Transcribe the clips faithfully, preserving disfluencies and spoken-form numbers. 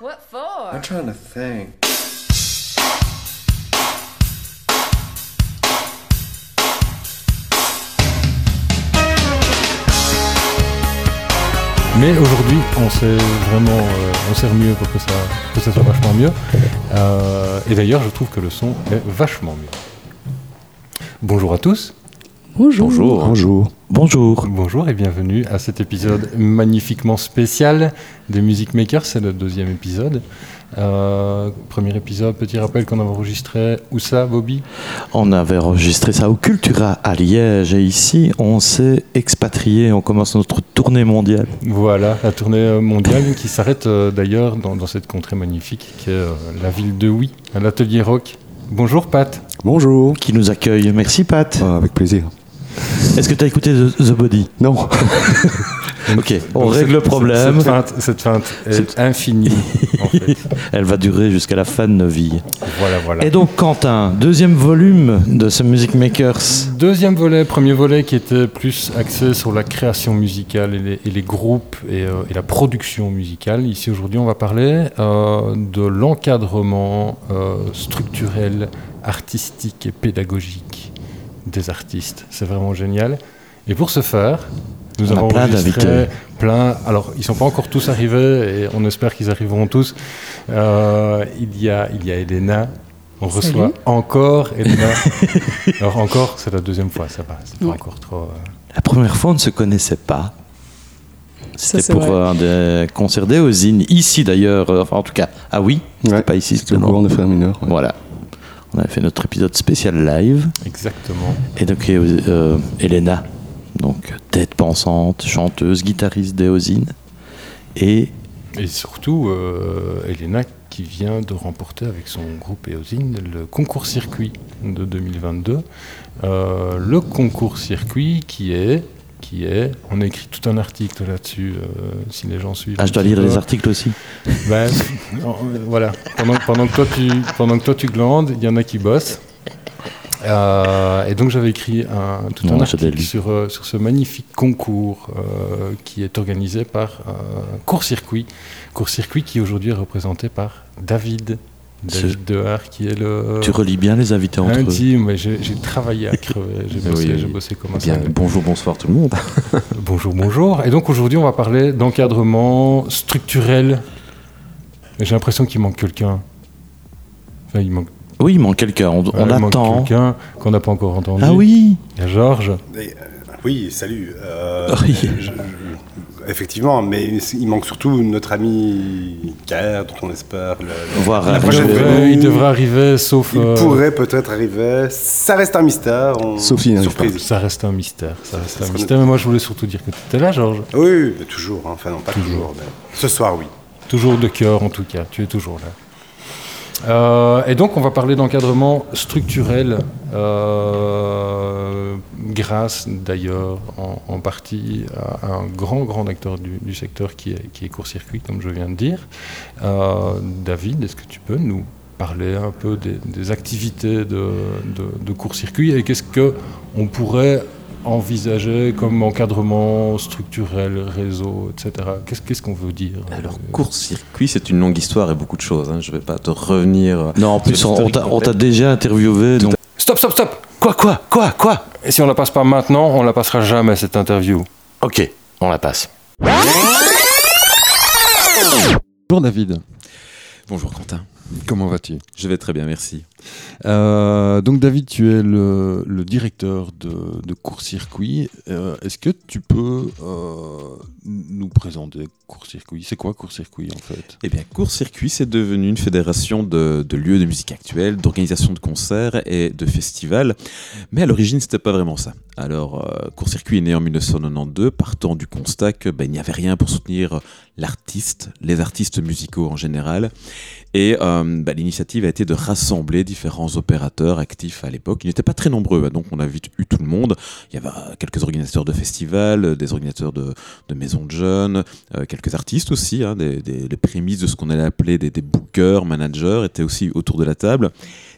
What for? I'm trying to think. Mais aujourd'hui, on sait vraiment, euh, on sert mieux pour que ça, que ça soit vachement mieux. Euh, et d'ailleurs, je trouve que le son est vachement mieux. Bonjour à tous. Bonjour. Bonjour. Bonjour. Bonjour. Bonjour et bienvenue à cet épisode magnifiquement spécial des Music Makers. C'est le deuxième épisode. Euh, premier épisode, petit rappel qu'on avait enregistré où ça, Bobby? On avait enregistré ça au Cultura à Liège et ici on s'est expatrié, on commence notre tournée mondiale. Voilà, la tournée mondiale qui s'arrête euh, d'ailleurs dans, dans cette contrée magnifique qui est euh, la ville de Huy, à l'Atelier Rock. Bonjour Pat. Bonjour. Qui nous accueille. Merci Pat. Euh, avec plaisir. Est-ce que tu as écouté The, The Body? Non. Ok, on donc règle cette, le problème. Cette feinte, cette feinte est cette... infinie, en fait. Elle va durer jusqu'à la fin de nos vies. Voilà, voilà. Et donc, Quentin, deuxième volume de ce Music Makers. Deuxième volet, premier volet qui était plus axé sur la création musicale et les, et les groupes et, euh, et la production musicale. Ici, aujourd'hui, on va parler euh, de l'encadrement euh, structurel, artistique et pédagogique des artistes. C'est vraiment génial. Et pour ce faire... Nous on avons plein d'invités. Plein. Alors, ils ne sont pas encore tous arrivés et on espère qu'ils arriveront tous. Euh, il, y a, il y a Elena. On Salut. Reçoit encore Elena. Alors, encore, c'est la deuxième fois, ça va. C'est oui. pas encore trop. Euh... La première fois, on ne se connaissait pas. C'était ça, pour un des concerts d'Eosine, ici d'ailleurs, euh, enfin en tout cas, ah oui, c'était ouais. pas ici, c'était au Bourin de Frère Mineur. Ouais. Voilà. On avait fait notre épisode spécial live. Exactement. Et donc, euh, Elena. Donc, tête pensante, chanteuse, guitariste d'Eosine. Et, et surtout, euh, Elena qui vient de remporter avec son groupe Eosine le concours circuit de deux mille vingt-deux. Euh, le concours circuit qui est, qui est... On a écrit tout un article là-dessus, euh, si les gens suivent. Ah, je dois lire les articles aussi. Ben, voilà. Pendant, pendant, que toi, tu, pendant que toi tu glandes, il y en a qui bossent. Euh, et donc j'avais écrit un, tout non, un article sur, euh, sur ce magnifique concours euh, qui est organisé par euh, Court-Circuit. Court-Circuit qui aujourd'hui est représenté par David, David Dehard qui est le... Tu relis bien les invités entre eux. Mais j'ai, j'ai travaillé à crever, j'ai bossé, oui, j'ai bossé comme bien, ça. Bonjour, bonsoir tout le monde. Bonjour, bonjour. Et donc aujourd'hui on va parler d'encadrement structurel. Et j'ai l'impression qu'il manque quelqu'un. Enfin il manque... Oui, il manque quelqu'un, on, ouais, on attend. Il manque quelqu'un qu'on n'a pas encore entendu. Ah oui, il y a Georges. Oui, salut. Euh, oui. Je, je, effectivement, mais il manque surtout notre ami K R, dont on espère. Le, le, Voir la prochaine devrait, il devrait arriver, sauf... Il euh... pourrait peut-être arriver. Ça reste un mystère. On... Sauf une surprise. Ça reste un mystère. Ça reste ça un mystère. Mais moi, je voulais surtout dire que tu étais là, Georges. Oui, mais toujours. Hein. Enfin, non, pas toujours. toujours mais ce soir, oui. Toujours de cœur, en tout cas. Tu es toujours là. Euh, et donc on va parler d'encadrement structurel euh, grâce d'ailleurs en, en partie à un grand grand acteur du, du secteur qui est, qui est Court-Circuit comme je viens de dire. euh, David, est-ce que tu peux nous parler un peu des, des activités de, de, de Court-Circuit et qu'est-ce qu'on pourrait envisager comme encadrement structurel, réseau, et cetera. Qu'est-ce, qu'est-ce qu'on veut dire? Alors, Court-Circuit, c'est une longue histoire et beaucoup de choses. Hein. Je ne vais pas te revenir... Non, en plus, on t'a, on t'a déjà interviewé. Donc... Stop, stop, stop. Quoi, quoi, quoi, quoi? Et si on ne la passe pas maintenant, on ne la passera jamais, cette interview. Ok, on la passe. Bonjour David. Bonjour Quentin. Comment vas-tu? Je vais très bien, merci. Euh, donc David, tu es le, le directeur de, de Court-Circuit. Euh, est-ce que tu peux euh, nous présenter Court-Circuit? C'est quoi Court-Circuit en fait? Eh bien, Court-Circuit, c'est devenu une fédération de, de lieux de musique actuelle, d'organisations de concerts et de festivals. Mais à l'origine, c'était pas vraiment ça. Alors, euh, Court-Circuit est né en mille neuf cent quatre-vingt-douze, partant du constat que ben, il n'y avait rien pour soutenir l'artiste, les artistes musicaux en général. Et euh, bah, l'initiative a été de rassembler différents opérateurs actifs à l'époque. Ils n'étaient pas très nombreux, donc on a vite eu tout le monde. Il y avait quelques organisateurs de festivals, des organisateurs de, de maisons de jeunes, euh, quelques artistes aussi. Hein, des, des, les prémices de ce qu'on allait appeler des, des bookers, managers étaient aussi autour de la table.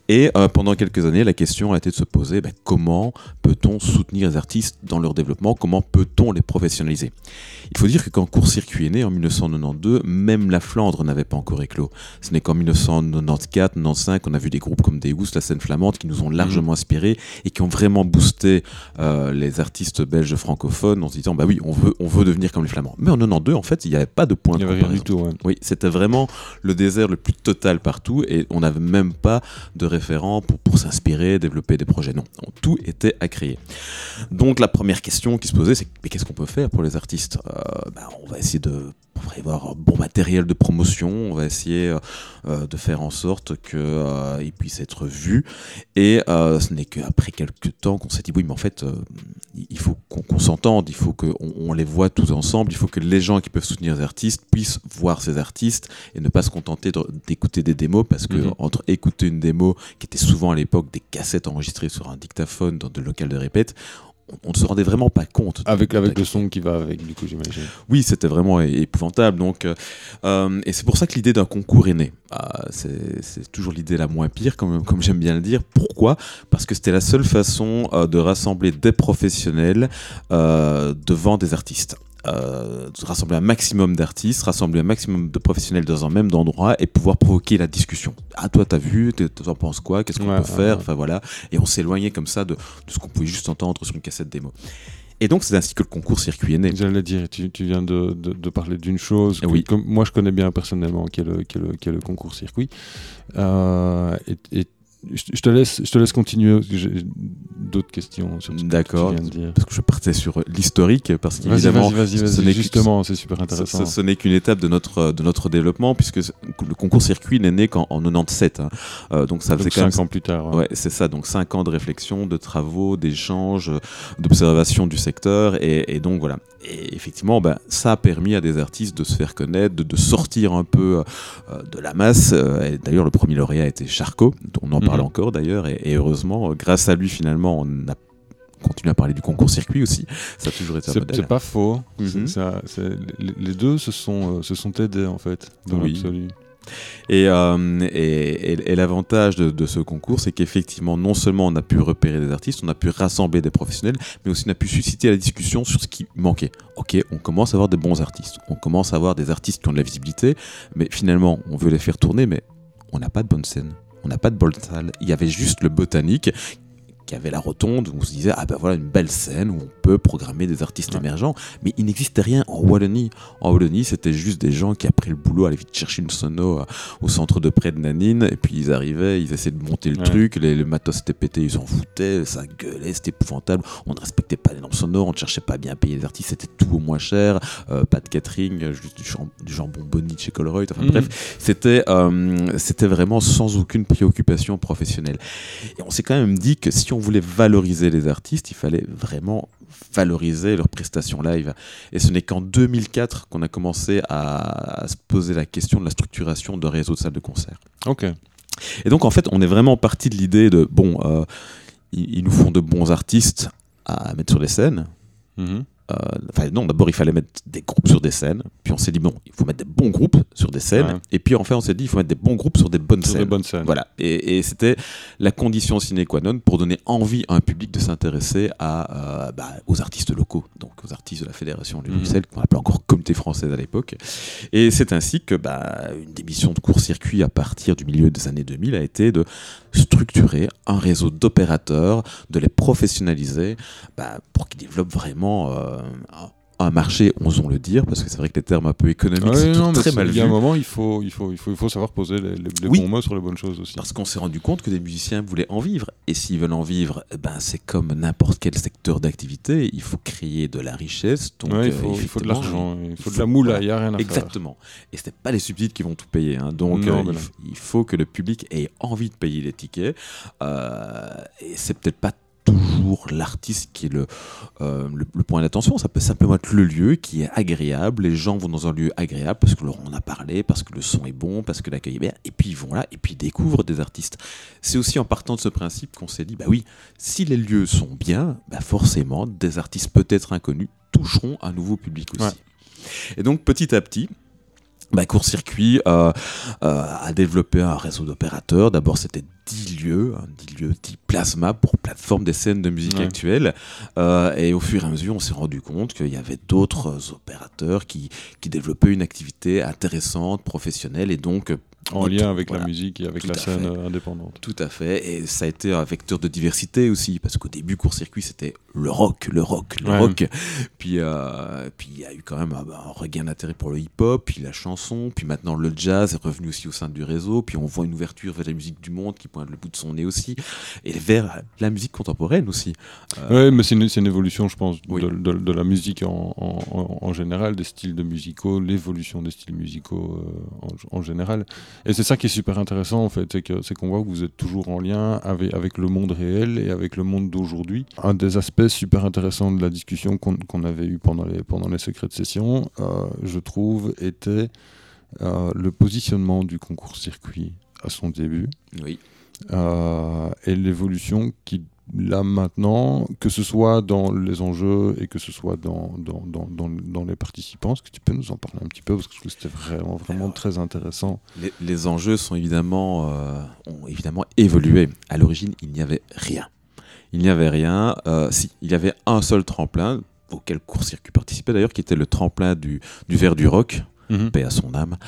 Et euh, pendant quelques années, la question a été de se poser bah, comment peut-on soutenir les artistes dans leur développement, comment peut-on les professionnaliser. Il faut dire que quand Court-Circuit est né en mille neuf cent quatre-vingt-douze, même la Flandre n'avait pas encore éclos. Ce n'est qu'en mille neuf cent quatre-vingt-quatorze quatre-vingt-quinze qu'on a vu des groupes comme Deus, la scène flamande, qui nous ont largement inspirés et qui ont vraiment boosté euh, les artistes belges francophones en se disant bah oui, on veut, on veut devenir comme les Flamands. Mais en mille neuf cent quatre-vingt-douze, en fait, il n'y avait pas de point de comparaison. Du tout, ouais. Oui, c'était vraiment le désert le plus total partout et on n'avait même pas de référent pour, pour s'inspirer, développer des projets. Non, non, tout était à créer. Donc la première question qui se posait, c'est mais qu'est-ce qu'on peut faire pour les artistes ? euh, bah, On va essayer de on va y avoir bon matériel de promotion, on va essayer euh, de faire en sorte qu'ils euh, puissent être vus. Et euh, ce n'est qu'après quelques temps qu'on s'est dit oui, mais en fait, euh, il faut qu'on, qu'on s'entende, il faut qu'on on les voit tous ensemble, il faut que les gens qui peuvent soutenir les artistes puissent voir ces artistes et ne pas se contenter de, d'écouter des démos, parce que mmh. entre écouter une démo, qui était souvent à l'époque des cassettes enregistrées sur un dictaphone dans le local de répète, on ne se rendait vraiment pas compte. Avec, avec le son qui va avec, du coup, j'imagine. Oui, c'était vraiment é- épouvantable. Donc, euh, et c'est pour ça que l'idée d'un concours est née. Ah, c'est, c'est toujours l'idée la moins pire, comme, comme j'aime bien le dire. Pourquoi ? Parce que c'était la seule façon euh, de rassembler des professionnels euh, devant des artistes. Euh, rassembler un maximum d'artistes, rassembler un maximum de professionnels dans un même endroit et pouvoir provoquer la discussion. Ah, toi, t'as vu, t'en penses quoi ? Qu'est-ce qu'on ouais, peut ouais, faire ? Ouais. Enfin, voilà. Et on s'éloignait comme ça de, de ce qu'on pouvait juste entendre sur une cassette démo. Et donc, c'est ainsi que le Court-Circuit est né. J'allais dire, tu, tu viens de, de, de parler d'une chose que, oui. que moi, je connais bien personnellement, qui est le, qui est le, qui est le Court-Circuit. Euh, et, et Je te laisse, je te laisse continuer parce que j'ai d'autres questions sur ce D'accord, que tu viens de dire. Parce que je partais sur l'historique parce qu'évidemment, vas-y, vas-y, vas-y, ce n'est justement, c'est super intéressant. Ce, ce, ce n'est qu'une étape de notre de notre développement puisque le Court-Circuit n'est né qu'en en quatre-vingt-dix-sept. Hein. Euh, donc ça donc faisait quand cinq même, ans plus tard. Ouais. ouais, c'est ça. Donc cinq ans de réflexion, de travaux, d'échanges, d'observation du secteur et, et donc voilà. Et effectivement, bah, ça a permis à des artistes de se faire connaître, de, de sortir un peu euh, de la masse. Et d'ailleurs, le premier lauréat était Charcot. On en parle. Mmh. Encore d'ailleurs, et, et heureusement, grâce à lui, finalement, on a continué à parler du Court-Circuit aussi. Ça a toujours été un c'est, modèle. C'est pas faux. Mm-hmm. C'est, ça, c'est, les deux se sont, euh, se sont aidés en fait, dans oui. l'absolu. Et, euh, et, et, et l'avantage de, de ce concours, c'est qu'effectivement, non seulement on a pu repérer des artistes, on a pu rassembler des professionnels, mais aussi on a pu susciter la discussion sur ce qui manquait. Ok, on commence à avoir des bons artistes, on commence à avoir des artistes qui ont de la visibilité, mais finalement, on veut les faire tourner, mais on n'a pas de bonne scène. On n'a pas de bonne salle. Il y avait juste le Botanique qui avait la rotonde où on se disait ah ben voilà une belle scène où on peut programmer des artistes ouais. émergents, mais il n'existait rien en Wallonie. En Wallonie, c'était juste des gens qui après le boulot allaient vite chercher une sono au centre de près de Nanine et puis ils arrivaient, ils essayaient de monter le ouais. truc, les, le matos était pété, ils s'en foutaient, ça gueulait, c'était épouvantable, on ne respectait pas les normes sonores, on ne cherchait pas à bien payer les artistes, c'était tout au moins cher, euh, pas de catering, juste du, jam- du jambon Bonnie de chez Colruyt, enfin mmh. bref, c'était, euh, c'était vraiment sans aucune préoccupation professionnelle. Et on s'est quand même dit que si on on voulait valoriser les artistes, il fallait vraiment valoriser leurs prestations live. Et ce n'est qu'en deux mille quatre qu'on a commencé à, à se poser la question de la structuration d'un réseau de salles de concert. Ok. Et donc en fait, on est vraiment parti de l'idée de bon, euh, ils, ils nous font de bons artistes à mettre sur les scènes. Mmh. Enfin euh, non, d'abord il fallait mettre des groupes sur des scènes, puis on s'est dit bon, il faut mettre des bons groupes sur des scènes, ouais. et puis enfin on s'est dit il faut mettre des bons groupes sur des bonnes, sur scènes. Des bonnes scènes. Voilà, et, et c'était la condition sine qua non pour donner envie à un public de s'intéresser à, euh, bah, aux artistes locaux, donc aux artistes de la Fédération de Bruxelles, mmh. qu'on appelait encore Comité française à l'époque. Et c'est ainsi que bah, une des missions de Court-Circuit à partir du milieu des années deux mille a été de structurer un réseau d'opérateurs, de les professionnaliser bah, pour qu'ils développent vraiment euh, un marché, osons le dire, parce que c'est vrai que les termes un peu économiques ouais, sont non, très mal vus. Il y a un moment, il faut, il faut, il faut, il faut savoir poser les, les, les oui, bons mots sur les bonnes choses aussi. Parce qu'on s'est rendu compte que des musiciens voulaient en vivre. Et s'ils veulent en vivre, ben, c'est comme n'importe quel secteur d'activité, il faut créer de la richesse. Donc, ouais, il, faut, euh, il faut de l'argent, il faut, il faut de la moula, il n'y a rien à exactement. Faire. Exactement. Et ce n'est pas les subsides qui vont tout payer. Hein. Donc non, euh, il, f- il faut que le public ait envie de payer les tickets. Euh, et ce n'est peut-être pas toujours l'artiste qui est le, euh, le, le point d'attention, ça peut simplement être le lieu qui est agréable, les gens vont dans un lieu agréable parce que leur on a parlé, parce que le son est bon, parce que l'accueil est bien, et puis ils vont là, et puis ils découvrent des artistes. C'est aussi en partant de ce principe qu'on s'est dit, bah oui, si les lieux sont bien, bah forcément des artistes peut-être inconnus toucheront un nouveau public aussi. Ouais. Et donc petit à petit, Bah, Court-Circuit euh, euh, a développé un réseau d'opérateurs. D'abord, c'était dix lieux, hein, dix lieux, dix Plasma pour plateforme des scènes de musique ouais. actuelle. Euh, et au fur et à mesure, on s'est rendu compte qu'il y avait d'autres opérateurs qui, qui développaient une activité intéressante, professionnelle et donc... En lien avec voilà. la musique et avec tout la scène fait. indépendante. Tout à fait, et ça a été un vecteur de diversité aussi, parce qu'au début, Court-Circuit, c'était le rock, le rock, le ouais. rock. Puis euh, puis il y a eu quand même un, un regain d'intérêt pour le hip-hop, puis la chanson, puis maintenant le jazz est revenu aussi au sein du réseau, puis on voit une ouverture vers la musique du monde qui pointe le bout de son nez aussi, et vers la musique contemporaine aussi. Euh... Oui, mais c'est une, c'est une évolution, je pense, oui. de, de, de la musique en, en, en général, des styles de musicaux, l'évolution des styles musicaux euh, en, en général. Et c'est ça qui est super intéressant en fait, c'est, que, c'est qu'on voit que vous êtes toujours en lien avec, avec le monde réel et avec le monde d'aujourd'hui. Un des aspects super intéressants de la discussion qu'on, qu'on avait eue pendant les, pendant les secrets de session, euh, je trouve, était euh, le positionnement du Court-Circuit à son début. Oui. Euh, et l'évolution qui, là maintenant, que ce soit dans les enjeux et que ce soit dans, dans, dans, dans, dans les participants, est-ce que tu peux nous en parler un petit peu, parce que je trouve que c'était vraiment, vraiment Alors, très intéressant. Les, les enjeux sont évidemment, euh, ont évidemment évolué. À l'origine, il n'y avait rien. Il n'y avait rien. Euh, si, il y avait un seul tremplin, auquel Court-Circuit participait d'ailleurs, qui était le tremplin du, du Verre du Rock. Mmh. Paix à son âme.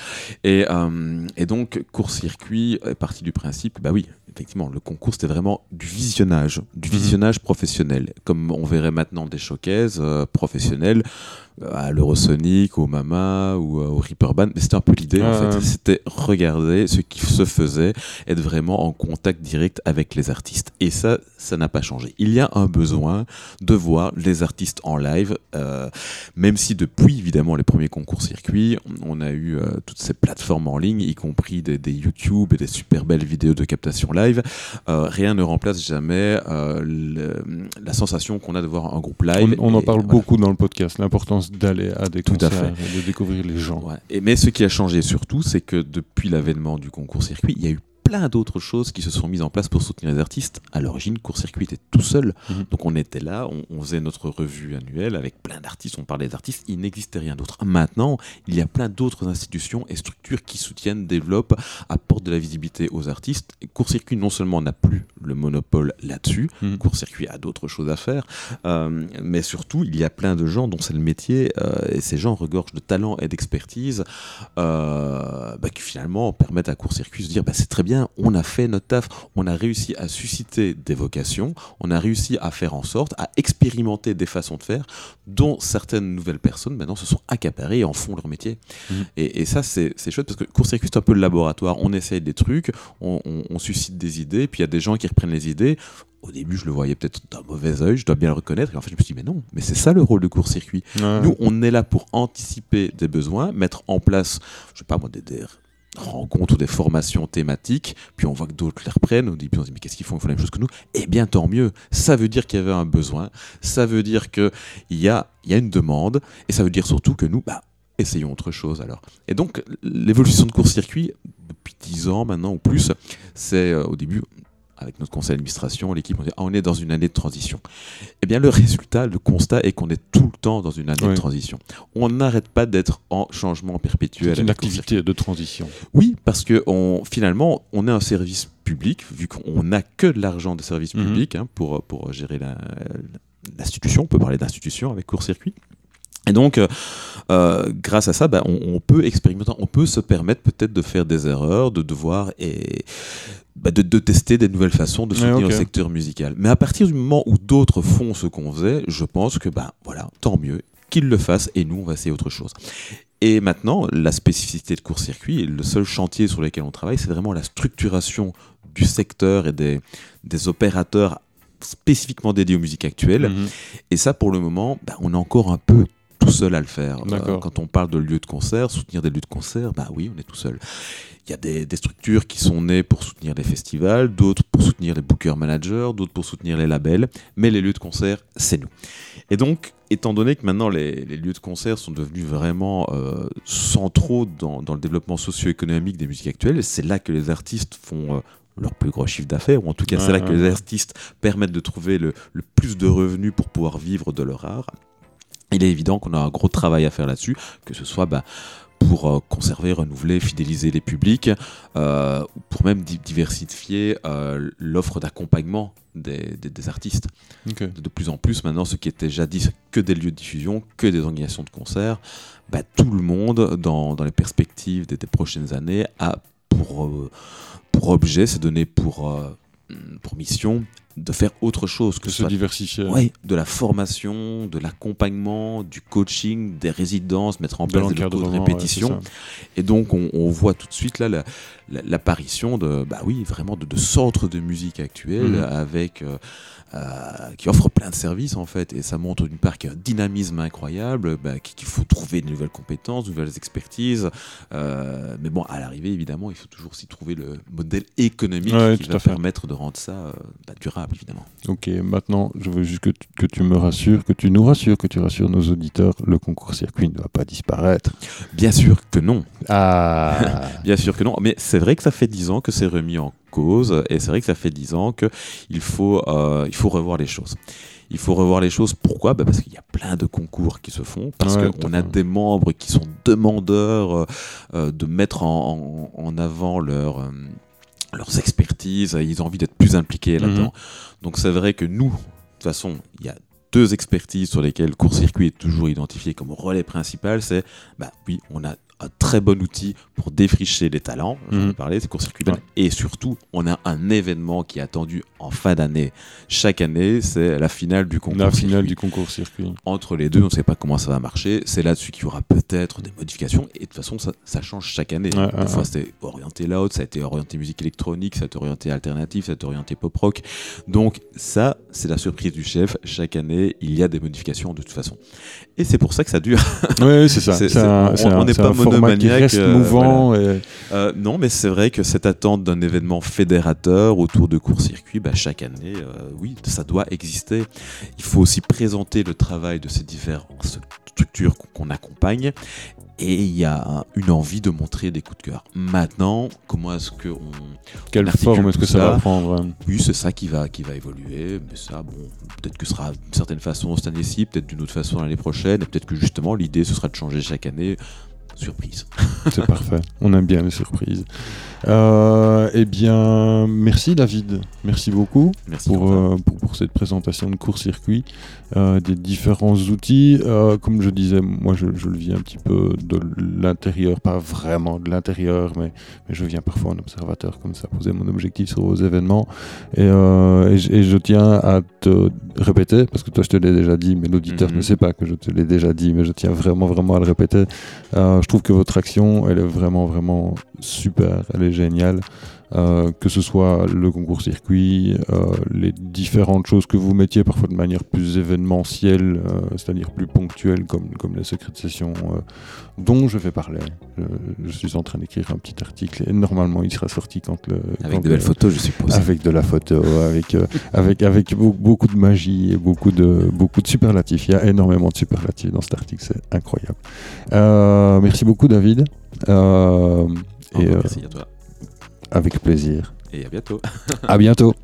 Et, euh, et donc, Court-Circuit est parti du principe, bah oui, effectivement, le concours, c'était vraiment du visionnage, du visionnage professionnel. Comme on verrait maintenant des showcases euh, professionnels euh, à l'EuroSonic, au Mama ou euh, au Reaper Band. Mais c'était un peu l'idée, ah, en fait. C'était regarder ce qui se faisait, être vraiment en contact direct avec les artistes. Et ça, ça n'a pas changé. Il y a un besoin de voir les artistes en live, euh, même si depuis, évidemment, les premiers Court-Circuits, on a eu euh, toutes ces plateformes en ligne, y compris des, des YouTube et des super belles vidéos de captation live. Euh, rien ne remplace jamais euh, le, la sensation qu'on a de voir un groupe live. On, on en parle voilà. beaucoup dans le podcast, l'importance d'aller à des Tout concerts, à et de découvrir les gens. Ouais. Et, mais ce qui a changé surtout, c'est que depuis l'avènement du Court-Circuit, il y a eu plein d'autres choses qui se sont mises en place pour soutenir les artistes. À l'origine, Court-Circuit était tout seul. Mmh. Donc on était là, on, on faisait notre revue annuelle avec plein d'artistes, on parlait d'artistes, il n'existait rien d'autre. Maintenant, il y a plein d'autres institutions et structures qui soutiennent, développent, apportent de la visibilité aux artistes. Et Court-Circuit non seulement n'a plus le monopole là-dessus, mmh. Court-Circuit a d'autres choses à faire, euh, mais surtout, il y a plein de gens dont c'est le métier euh, et ces gens regorgent de talent et d'expertise euh, bah, qui finalement permettent à Court-Circuit de se dire bah, c'est très bien, on a fait notre taf, on a réussi à susciter des vocations, on a réussi à faire en sorte, à expérimenter des façons de faire dont certaines nouvelles personnes maintenant se sont accaparées et en font leur métier. Mmh. Et, et ça, c'est, c'est chouette parce que Court-Circuit, c'est un peu le laboratoire. On essaye des trucs, on, on, on suscite des idées, puis il y a des gens qui reprennent les idées. Au début, je le voyais peut-être d'un mauvais œil, je dois bien le reconnaître. Et en fait, je me suis dit, mais non, mais c'est ça le rôle de Court-Circuit. Mmh. Nous, on est là pour anticiper des besoins, mettre en place, je sais pas moi, des... des rencontres ou des formations thématiques, puis on voit que d'autres les reprennent, au début on se dit mais qu'est-ce qu'ils font, ils font la même chose que nous, eh bien tant mieux, ça veut dire qu'il y avait un besoin, ça veut dire qu'il y a, y a une demande, et ça veut dire surtout que nous, bah, essayons autre chose alors. Et donc l'évolution de Court-Circuit, depuis dix ans maintenant ou plus, c'est euh, au début... avec notre conseil d'administration, l'équipe, on dit ah, on est dans une année de transition. Eh bien, le résultat, le constat est qu'on est tout le temps dans une année oui. de transition. On n'arrête pas d'être en changement perpétuel. C'est une activité de transition. Oui, parce que on, finalement, on est un service public, vu qu'on n'a que de l'argent des services mmh. publics hein, pour, pour gérer la, l'institution. On peut parler d'institution avec Court-Circuit. Et donc, euh, grâce à ça, bah, on, on peut expérimenter, on peut se permettre peut-être de faire des erreurs, de devoir et bah, de, de tester des nouvelles façons de soutenir ouais, okay. le secteur musical. Mais à partir du moment où d'autres font ce qu'on faisait, je pense que bah voilà, tant mieux qu'ils le fassent et nous on va essayer autre chose. Et maintenant, la spécificité de Court-Circuit, le seul chantier sur lequel on travaille, c'est vraiment la structuration du secteur et des, des opérateurs spécifiquement dédiés aux musiques actuelles. Mmh. Et ça, pour le moment, bah, on est encore un peu tout seul à le faire. Euh, quand on parle de lieux de concert, soutenir des lieux de concert, bah oui, on est tout seul. Il y a des, des structures qui sont nées pour soutenir les festivals, d'autres pour soutenir les booker managers, d'autres pour soutenir les labels, mais les lieux de concert, c'est nous. Et donc, étant donné que maintenant les, les lieux de concert sont devenus vraiment euh, centraux dans, dans le développement socio-économique des musiques actuelles, c'est là que les artistes font... Euh, leur plus gros chiffre d'affaires, ou en tout cas ouais, c'est là ouais, que ouais. les artistes permettent de trouver le, le plus de revenus pour pouvoir vivre de leur art. Il est évident qu'on a un gros travail à faire là-dessus, que ce soit bah, pour conserver, renouveler, fidéliser les publics, euh, pour même diversifier euh, l'offre d'accompagnement des, des, des artistes. Okay. De plus en plus, maintenant, ce qui était jadis que des lieux de diffusion, que des organisations de concerts, bah, tout le monde, dans, dans les perspectives des, des prochaines années, a pour, euh, pour objet, c'est donné pour, euh, pour mission, de faire autre chose, que se diversifier. Oui, de la formation, de l'accompagnement, du coaching, des résidences, mettre en de place des locaux de répétition. Ouais, et donc on, on voit tout de suite là la, la, l'apparition de bah oui vraiment de, de centres de musique actuels mmh. avec euh, euh, qui offrent plein de services en fait, et ça montre d'une part qu'il y a un dynamisme incroyable, bah, qu'il faut trouver de nouvelles compétences, de nouvelles expertises, euh, mais bon à l'arrivée évidemment il faut toujours s'y trouver le modèle économique ouais, qui va permettre de rendre ça euh, bah, durable. Évidemment. Ok, maintenant, je veux juste que tu, que tu me rassures, que tu nous rassures, que tu rassures nos auditeurs, le concours circuit ne va pas disparaître. Bien sûr que non. Ah. Bien sûr que non, mais c'est vrai que ça fait dix ans que c'est remis en cause, et c'est vrai que ça fait dix ans qu'il faut, euh, il faut revoir les choses. Il faut revoir les choses. Pourquoi ? Bah parce qu'il y a plein de concours qui se font, parce ouais, qu'on a des membres qui sont demandeurs euh, de mettre en, en, en avant leur... Euh, leurs expertises, ils ont envie d'être plus impliqués là-dedans. Mmh. Donc c'est vrai que nous, de toute façon, il y a deux expertises sur lesquelles Court-Circuit est toujours identifié comme relais principal, c'est, bah oui, on a un très bon outil pour défricher les talents, j'en mmh. ai parlé, c'est Court-Circuit, ouais. Et surtout, on a un événement qui est attendu en fin d'année. Chaque année, c'est la finale du concours. La finale circuit. du concours circuit. Entre les deux, on ne sait pas comment ça va marcher, c'est là-dessus qu'il y aura peut-être des modifications, et de toute façon, ça, ça change chaque année. Une ouais, ouais, fois, ouais. c'était orienté loud, ça a été orienté musique électronique, ça a été orienté alternative, ça a été orienté pop-rock. Donc ça, c'est la surprise du chef. Chaque année, il y a des modifications de toute façon. Et c'est pour ça que ça dure. Oui, c'est ça. c'est, c'est un, c'est, on n'est pas modifié. Format qui reste euh, mouvant. Voilà. Et... Euh, non, mais c'est vrai que cette attente d'un événement fédérateur autour de Court-Circuit, bah, chaque année, euh, oui, ça doit exister. Il faut aussi présenter le travail de ces différentes structures qu'on accompagne. Et il y a une envie de montrer des coups de cœur. Maintenant, comment est-ce que on quelle forme est-ce que ça, ça va prendre? Oui, c'est ça qui va qui va évoluer, mais ça, bon, peut-être que ce sera d'une certaine façon cette année-ci, peut-être d'une autre façon l'année prochaine, et peut-être que justement l'idée ce sera de changer chaque année. Surprise. C'est parfait, on aime bien les surprises. Euh, eh bien, merci David, merci beaucoup merci pour, euh, pour, pour cette présentation de Court-Circuit, euh, des différents outils. Euh, comme je disais, moi je, je le vis un petit peu de l'intérieur, pas vraiment de l'intérieur, mais, mais je viens parfois en observateur comme ça, poser mon objectif sur vos événements. Et, euh, et, et je tiens à te répéter, parce que toi je te l'ai déjà dit, mais l'auditeur mm-hmm. ne sait pas que je te l'ai déjà dit, mais je tiens vraiment, vraiment à le répéter. Euh, je trouve que votre action, elle est vraiment, vraiment super, elle est géniale. Euh, que ce soit le concours circuit, euh, les différentes choses que vous mettiez, parfois de manière plus événementielle, euh, c'est-à-dire plus ponctuelle, comme, comme les secrets de session euh, dont je vais parler. Je, je suis en train d'écrire un petit article et normalement il sera sorti quand le... Avec quand de belles photos, je suppose. Avec de la photo, avec, euh, avec, avec beaucoup de magie et beaucoup de, beaucoup de superlatifs. Il y a énormément de superlatifs dans cet article, c'est incroyable. Euh, merci beaucoup David. Euh, et, euh, merci à toi. Avec plaisir. Et à bientôt. À bientôt.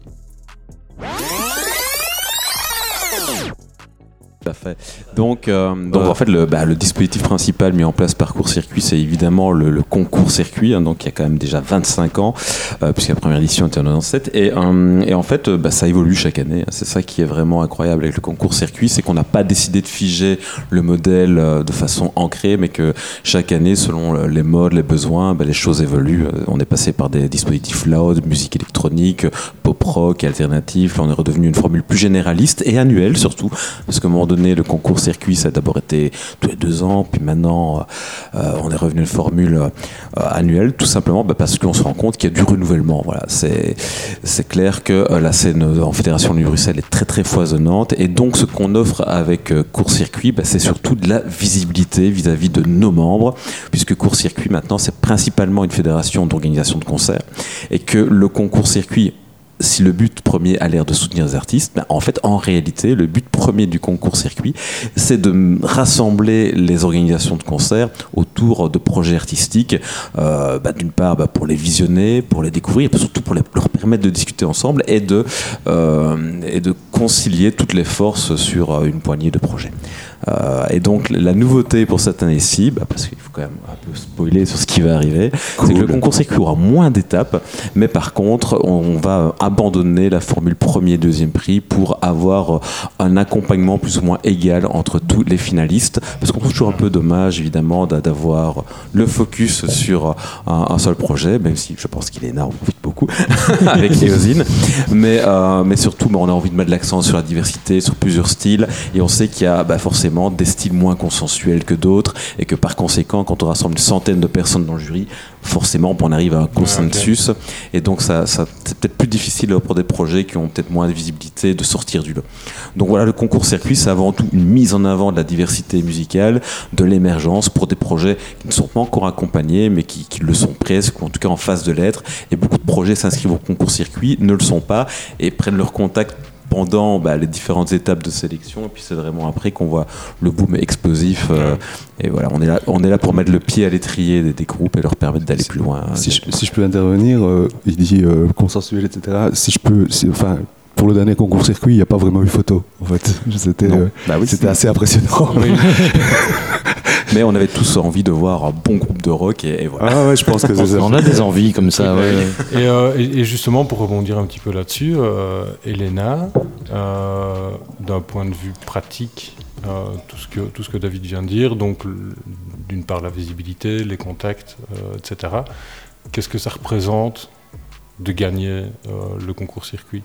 Tout à fait. Donc, euh, donc euh, en fait, le, bah, le dispositif principal mis en place par Court-Circuit, c'est évidemment le, le concours circuit, hein, donc il y a quand même déjà vingt-cinq ans, euh, puisque la première édition était en dix-neuf cent quatre-vingt-dix-sept, et, euh, et en fait, bah, ça évolue chaque année. Hein, c'est ça qui est vraiment incroyable avec le concours circuit, c'est qu'on n'a pas décidé de figer le modèle euh, de façon ancrée, mais que chaque année, selon les modes, les besoins, bah, les choses évoluent. On est passé par des dispositifs loud, musique électronique, pop-rock, alternatif. Là, on est redevenu une formule plus généraliste et annuelle surtout, parce que mon le concours circuit, ça a d'abord été tous les deux ans, puis maintenant euh, on est revenu à une formule euh, annuelle, tout simplement bah, parce qu'on se rend compte qu'il y a du renouvellement. Voilà, c'est, c'est clair que euh, la scène en Fédération Wallonie-Bruxelles est très très foisonnante, et donc ce qu'on offre avec euh, Court-Circuit, bah, c'est surtout de la visibilité vis-à-vis de nos membres, puisque Court-Circuit maintenant c'est principalement une fédération d'organisation de concerts, et que le concours circuit, si le but premier a l'air de soutenir les artistes, ben en fait, en réalité, le but premier du concours circuit, c'est de rassembler les organisations de concerts autour de projets artistiques, euh, ben d'une part ben pour les visionner, pour les découvrir, et surtout pour les, leur permettre de discuter ensemble et de, euh, et de concilier toutes les forces sur une poignée de projets. Euh, et donc la nouveauté pour cette année-ci, bah, parce qu'il faut quand même un peu spoiler sur ce qui va arriver, cool. c'est que le concours Circuit aura moins d'étapes, mais par contre on va abandonner la formule premier et deuxième prix pour avoir un accompagnement plus ou moins égal entre tous les finalistes, parce qu'on trouve toujours un peu dommage évidemment d'avoir le focus sur un, un seul projet, même si je pense qu'Elena en profite beaucoup avec Eosine, mais, euh, mais surtout bah, on a envie de mettre l'accent sur la diversité, sur plusieurs styles, et on sait qu'il y a bah, forcément des styles moins consensuels que d'autres, et que par conséquent quand on rassemble une centaine de personnes dans le jury, forcément on arrive à un consensus, ouais, okay. et donc ça, ça, c'est peut-être plus difficile pour des projets qui ont peut-être moins de visibilité de sortir du lot. Donc voilà, le concours circuit, c'est avant tout une mise en avant de la diversité musicale, de l'émergence pour des projets qui ne sont pas encore accompagnés, mais qui, qui le sont presque, ou en tout cas en phase de l'être, et beaucoup de projets s'inscrivent au concours circuit, ne le sont pas, et prennent leur contact pendant bah, les différentes étapes de sélection, et puis c'est vraiment après qu'on voit le boom explosif. Euh, et voilà, on est là, on est là pour mettre le pied à l'étrier des, des groupes et leur permettre d'aller si, plus loin. Si, je, si je peux intervenir, euh, il dit euh, consensuel, et cetera. Si je peux, si, enfin. Pour le dernier concours circuit, il n'y a pas vraiment eu photo, en fait. C'était, euh, bah oui, c'était assez impressionnant. Oui. Mais on avait tous envie de voir un bon groupe de rock et, et voilà. Ah ouais, je pense que c'est on a des envies comme ça. Ouais. Ouais. Et, euh, et, et justement, pour rebondir un petit peu là-dessus, euh, Elena, euh, d'un point de vue pratique, euh, tout ce que, tout ce que David vient de dire, donc d'une part la visibilité, les contacts, euh, et cetera. Qu'est-ce que ça représente de gagner euh, le concours circuit?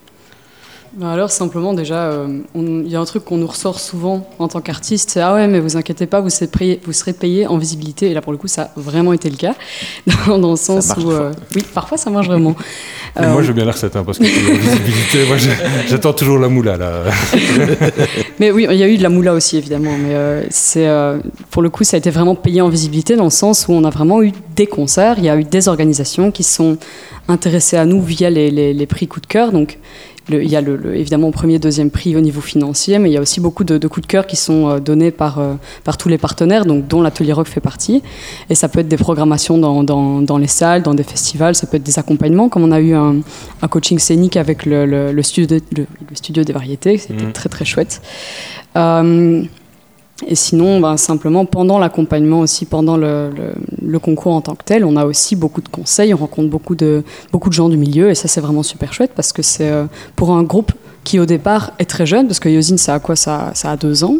Ben alors simplement déjà, il euh, y a un truc qu'on nous ressort souvent en tant qu'artiste, c'est ah ouais mais vous inquiétez pas, vous serez payé, vous serez payé en visibilité, et là pour le coup ça a vraiment été le cas, dans, dans le sens où euh, oui parfois ça marche vraiment. Euh... Moi j'ai bien la recette hein, parce que la visibilité, moi j'attends toujours la moula là. Mais oui, il y a eu de la moula aussi évidemment, mais euh, c'est euh, pour le coup ça a été vraiment payé en visibilité dans le sens où on a vraiment eu des concerts, il y a eu des organisations qui sont intéressées à nous via les, les, les prix coup de cœur, donc. Le, il y a le, le, évidemment premier, deuxième prix au niveau financier, mais il y a aussi beaucoup de, de coups de cœur qui sont euh, donnés par, euh, par tous les partenaires, donc, dont l'Atelier Rock fait partie. Et ça peut être des programmations dans, dans, dans les salles, dans des festivals, ça peut être des accompagnements, comme on a eu un, un coaching scénique avec le, le, le, studio, de, le, le studio des variétés, c'était mmh. très très chouette. Euh, et sinon, ben, simplement, pendant l'accompagnement aussi, pendant le, le, le concours en tant que tel, on a aussi beaucoup de conseils, on rencontre beaucoup de, beaucoup de gens du milieu, et ça c'est vraiment super chouette, parce que c'est euh, pour un groupe qui au départ est très jeune, parce que Eosine ça a quoi, ça, ça a deux ans,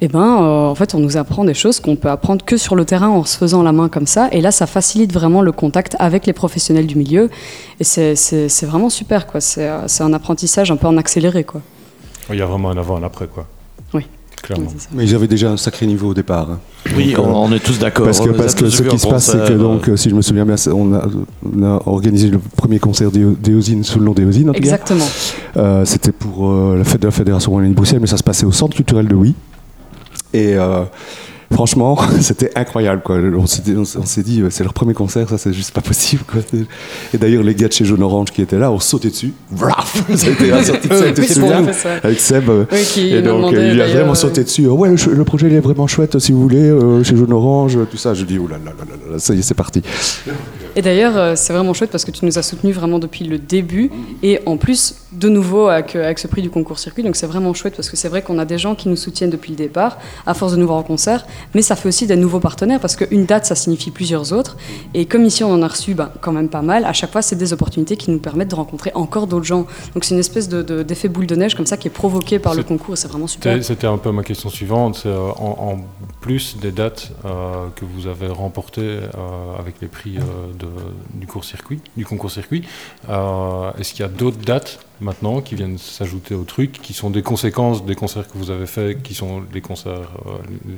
et ben euh, en fait on nous apprend des choses qu'on peut apprendre que sur le terrain en se faisant la main comme ça, et là ça facilite vraiment le contact avec les professionnels du milieu, et c'est, c'est, c'est vraiment super quoi, c'est, c'est un apprentissage un peu en accéléré quoi. Il y a vraiment un avant et un après quoi. Oui. Clairement. Mais j'avais déjà un sacré niveau au départ. Hein. Oui, donc, on, on est tous d'accord. Parce que, parce que ce qui se passe, c'est que, donc, euh, si je me souviens bien, on a, on a organisé le premier concert d'Eosine sous le nom d'Eosine. Exactement. Euh, c'était pour euh, la fête de la Fédération Wallonie-Bruxelles, mais ça se passait au Centre culturel de Huy. Et euh, franchement, c'était incroyable. Quoi. On, s'est, on s'est dit, c'est leur premier concert, ça c'est juste pas possible. Quoi. Et d'ailleurs, les gars de chez Jaune Orange qui étaient là, on sautait dessus. C'était la sortie de scène, tu te souviens, avec Seb. Oui, et donc, il a vraiment sauté dessus. Oh, ouais, le, le projet il est vraiment chouette, si vous voulez, euh, chez Jaune Orange, tout ça. Je dis, oh là là là là, ça y est, c'est parti. Et d'ailleurs, euh, c'est vraiment chouette parce que tu nous as soutenus vraiment depuis le début. Et en plus, de nouveau, avec, avec ce prix du concours circuit. Donc, c'est vraiment chouette parce que c'est vrai qu'on a des gens qui nous soutiennent depuis le départ, à force de nous voir en concert. Mais ça fait aussi des nouveaux partenaires parce qu'une date, ça signifie plusieurs autres. Et comme ici, on en a reçu ben, quand même pas mal. À chaque fois, c'est des opportunités qui nous permettent de rencontrer encore d'autres gens. Donc, c'est une espèce de, de, d'effet boule de neige comme ça qui est provoqué par c'est, le concours. Et c'est vraiment super. C'était un peu ma question suivante. C'est, euh, en, en plus des dates euh, que vous avez remportées euh, avec les prix euh, de, du, court-circuit, du concours circuit, euh, est-ce qu'il y a d'autres dates maintenant qui viennent s'ajouter au truc, qui sont des conséquences des concerts que vous avez faits, qui sont les concerts, euh,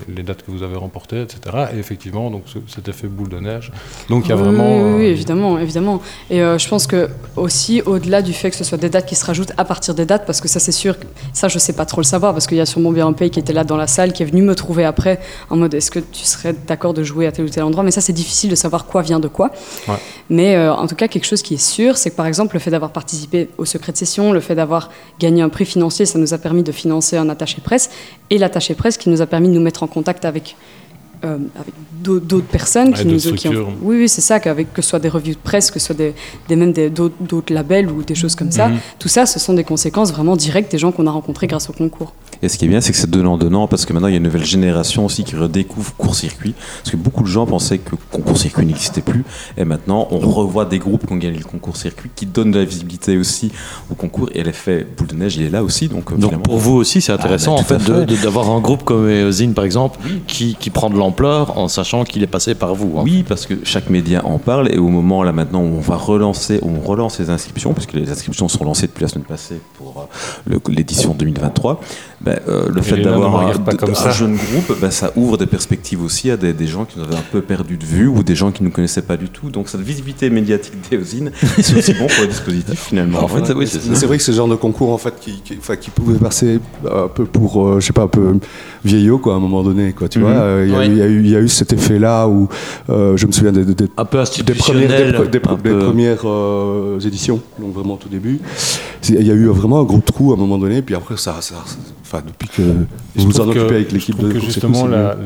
les, les dates que vous avez remportées, et cetera. Et effectivement, donc ce, cet effet boule de neige. Donc il y a oui, vraiment. Oui, oui, euh... évidemment, évidemment. Et euh, je pense que aussi, au-delà du fait que ce soit des dates qui se rajoutent à partir des dates, parce que ça, c'est sûr, ça, je sais pas trop le savoir, parce qu'il y a sûrement bien un pays qui était là dans la salle, qui est venu me trouver après en mode est-ce que tu serais d'accord de jouer à tel ou tel endroit ? Mais ça, c'est difficile de savoir quoi vient de quoi. Ouais. Mais euh, en tout cas, quelque chose qui est sûr, c'est que par exemple, le fait d'avoir participé au Secret de Session, le fait d'avoir gagné un prix financier, ça nous a permis de financer un attaché presse, et l'attaché presse qui nous a permis de nous mettre en contact avec, euh, avec d'autres personnes. Qui nous, qui ont, oui, oui, c'est ça, qu'avec, que ce soit des revues de presse, que ce soit des, des, même des, d'autres, d'autres labels ou des choses comme ça. Mm-hmm. Tout ça, ce sont des conséquences vraiment directes des gens qu'on a rencontrés grâce au concours. Et ce qui est bien, c'est que c'est donnant-donnant, parce que maintenant, il y a une nouvelle génération aussi qui redécouvre Court-Circuit. Parce que beaucoup de gens pensaient que Court-Circuit n'existait plus. Et maintenant, on revoit des groupes qui ont gagné le Court-Circuit, qui donnent de la visibilité aussi au concours. Et l'effet boule de neige, il est là aussi. Donc, donc pour vous aussi, c'est intéressant, ah, ben, en fait, fait. De, de, d'avoir un groupe comme Eosine, par exemple, qui, qui prend de l'ampleur en sachant qu'il est passé par vous. Hein. Oui, parce que chaque média en parle. Et au moment, là, maintenant, où on va relancer, où on relance les inscriptions, puisque les inscriptions sont lancées depuis la semaine passée pour euh, le, l'édition deux mille vingt-trois, bah, euh, le et fait d'avoir un, un, un jeune groupe, bah, ça ouvre des perspectives aussi à des, des gens qui nous avaient un peu perdu de vue ou des gens qui ne nous connaissaient pas du tout. Donc cette visibilité médiatique d'Eosine, c'est aussi bon pour le dispositif finalement. En fait, oui, c'est, c'est, c'est vrai que ce genre de concours, en fait, qui, qui, qui pouvait passer un peu pour, euh, je sais pas, un peu vieillot, quoi, à un moment donné, quoi. Tu mm-hmm. vois, euh, il oui. y, y, y a eu cet effet-là où euh, je me souviens des, des, des, des premières, des, des, des premières euh, éditions, donc vraiment au tout début. Il y a eu vraiment un gros trou à un moment donné, puis après ça, ça, ça enfin depuis que vous vous en occupez que, avec l'équipe je de que justement la, la,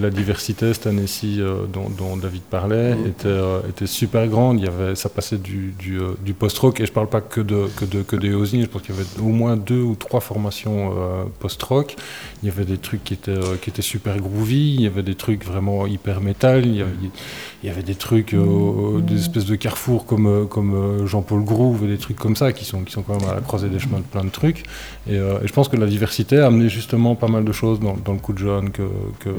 la diversité cette année-ci euh, dont, dont David parlait mmh. était, euh, était super grande. Il y avait, ça passait du, du, euh, du post-rock, et je parle pas que de que de que des Eosine, je pense qu'il y avait au moins deux ou trois formations euh, post-rock. Il y avait des trucs qui étaient euh, qui étaient super groovy, il y avait des trucs vraiment hyper métal, il y avait, il y avait des trucs euh, des espèces de carrefours comme comme Jean-Paul Groove et des trucs comme ça qui sont qui sont quand même à la croisée des chemins de plein de trucs, et, euh, et je pense que la diversité a amené justement pas mal de choses dans, dans le coup de jeune que, que, que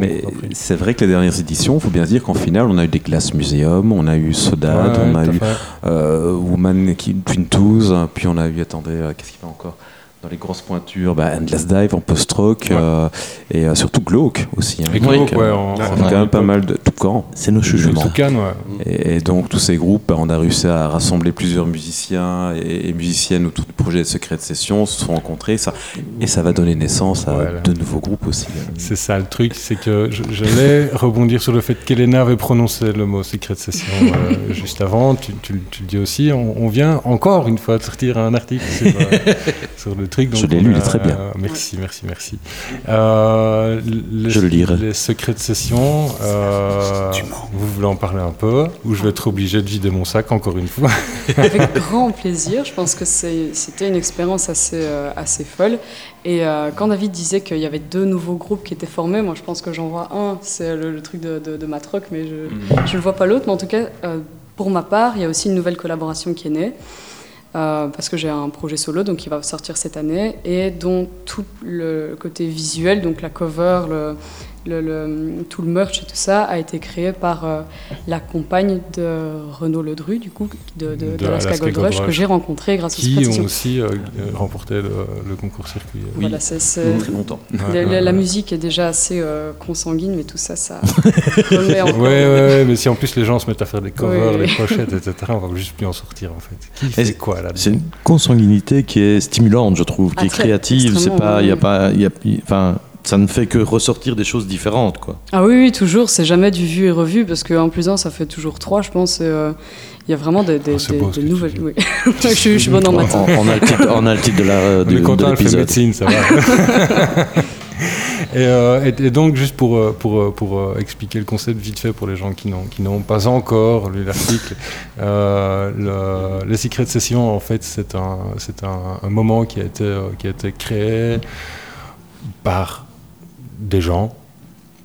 mais c'est vrai que les dernières éditions, il faut bien dire qu'en finale on a eu des Glass Museum, on a eu Sodade, ouais, on a eu euh, Woman Twin Twos, puis on a eu, attendez, euh, qu'est-ce qu'il y a encore dans les grosses pointures, bah, Endless Dive en post-rock, ouais. euh, et euh, surtout Glauque aussi. Hein, Glauque, ouais. On a quand même pas mal de Toucan. C'est nos jugements. Toucan, ouais. Et, et donc tous ces groupes, bah, on a réussi à rassembler plusieurs musiciens et, et musiciennes autour du projet de Secrets de Session, se sont rencontrés, ça, et ça va donner naissance à voilà. de nouveaux groupes aussi. C'est ça le truc, c'est que je, j'allais rebondir sur le fait qu'Elena avait prononcé le mot Secrets de Session euh, juste avant. Tu, tu, tu le dis aussi, on, on vient encore une fois de sortir un article sur, euh, sur le truc, donc je l'ai lu, a, il est très bien. Euh, merci, merci, merci. Euh, les, je le lirai. Les secrets de session, euh, vous voulez en parler un peu, ou je vais être obligé de vider mon sac encore une fois. Avec grand plaisir, je pense que c'est, c'était une expérience assez, euh, assez folle. Et euh, quand David disait qu'il y avait deux nouveaux groupes qui étaient formés, moi je pense que j'en vois un, c'est le, le truc de, de, de Matroc, mais je ne le vois pas l'autre. Mais en tout cas, euh, pour ma part, il y a aussi une nouvelle collaboration qui est née. Euh, parce que j'ai un projet solo donc qui va sortir cette année et dont tout le côté visuel, donc la cover, le, le, le, tout le merch et tout ça a été créé par euh, la compagne de Renaud Ledru, du coup, de, de, de, de Alaska Gold Rush, Rush que j'ai rencontré grâce aux Secrets de Session. Qui ont aussi euh, remporté le, le concours circuit. Oui, voilà, c'est, c'est très longtemps. La, la, la musique est déjà assez euh, consanguine, mais tout ça, ça remet en ouais, ouais, mais si en plus les gens se mettent à faire des covers, ouais. des pochettes, et cetera, on va juste plus en sortir en fait. Qui fait quoi là-dedans ? C'est une consanguinité qui est stimulante, je trouve, qui ah, est très, créative. C'est pas, il n'y a pas, il y a, enfin. Ça ne fait que ressortir des choses différentes, quoi. Ah oui, oui, toujours, c'est jamais du vu et revu, parce qu'en plus un, ça fait toujours trois, je pense. Il euh, y a vraiment des, des, oh, des, des nouvelles... Oui. je, je suis bonne en maths. On, on a le titre, on a le titre de, la, de, content, de l'épisode. On est content, médecine, ça va. Et, euh, et, et donc, juste pour, pour, pour expliquer le concept vite fait pour les gens qui n'ont, qui n'ont pas encore lu l'article, euh, le, les Secrets de Session, en fait, c'est un, c'est un, un moment qui a été, qui a été créé par... des gens.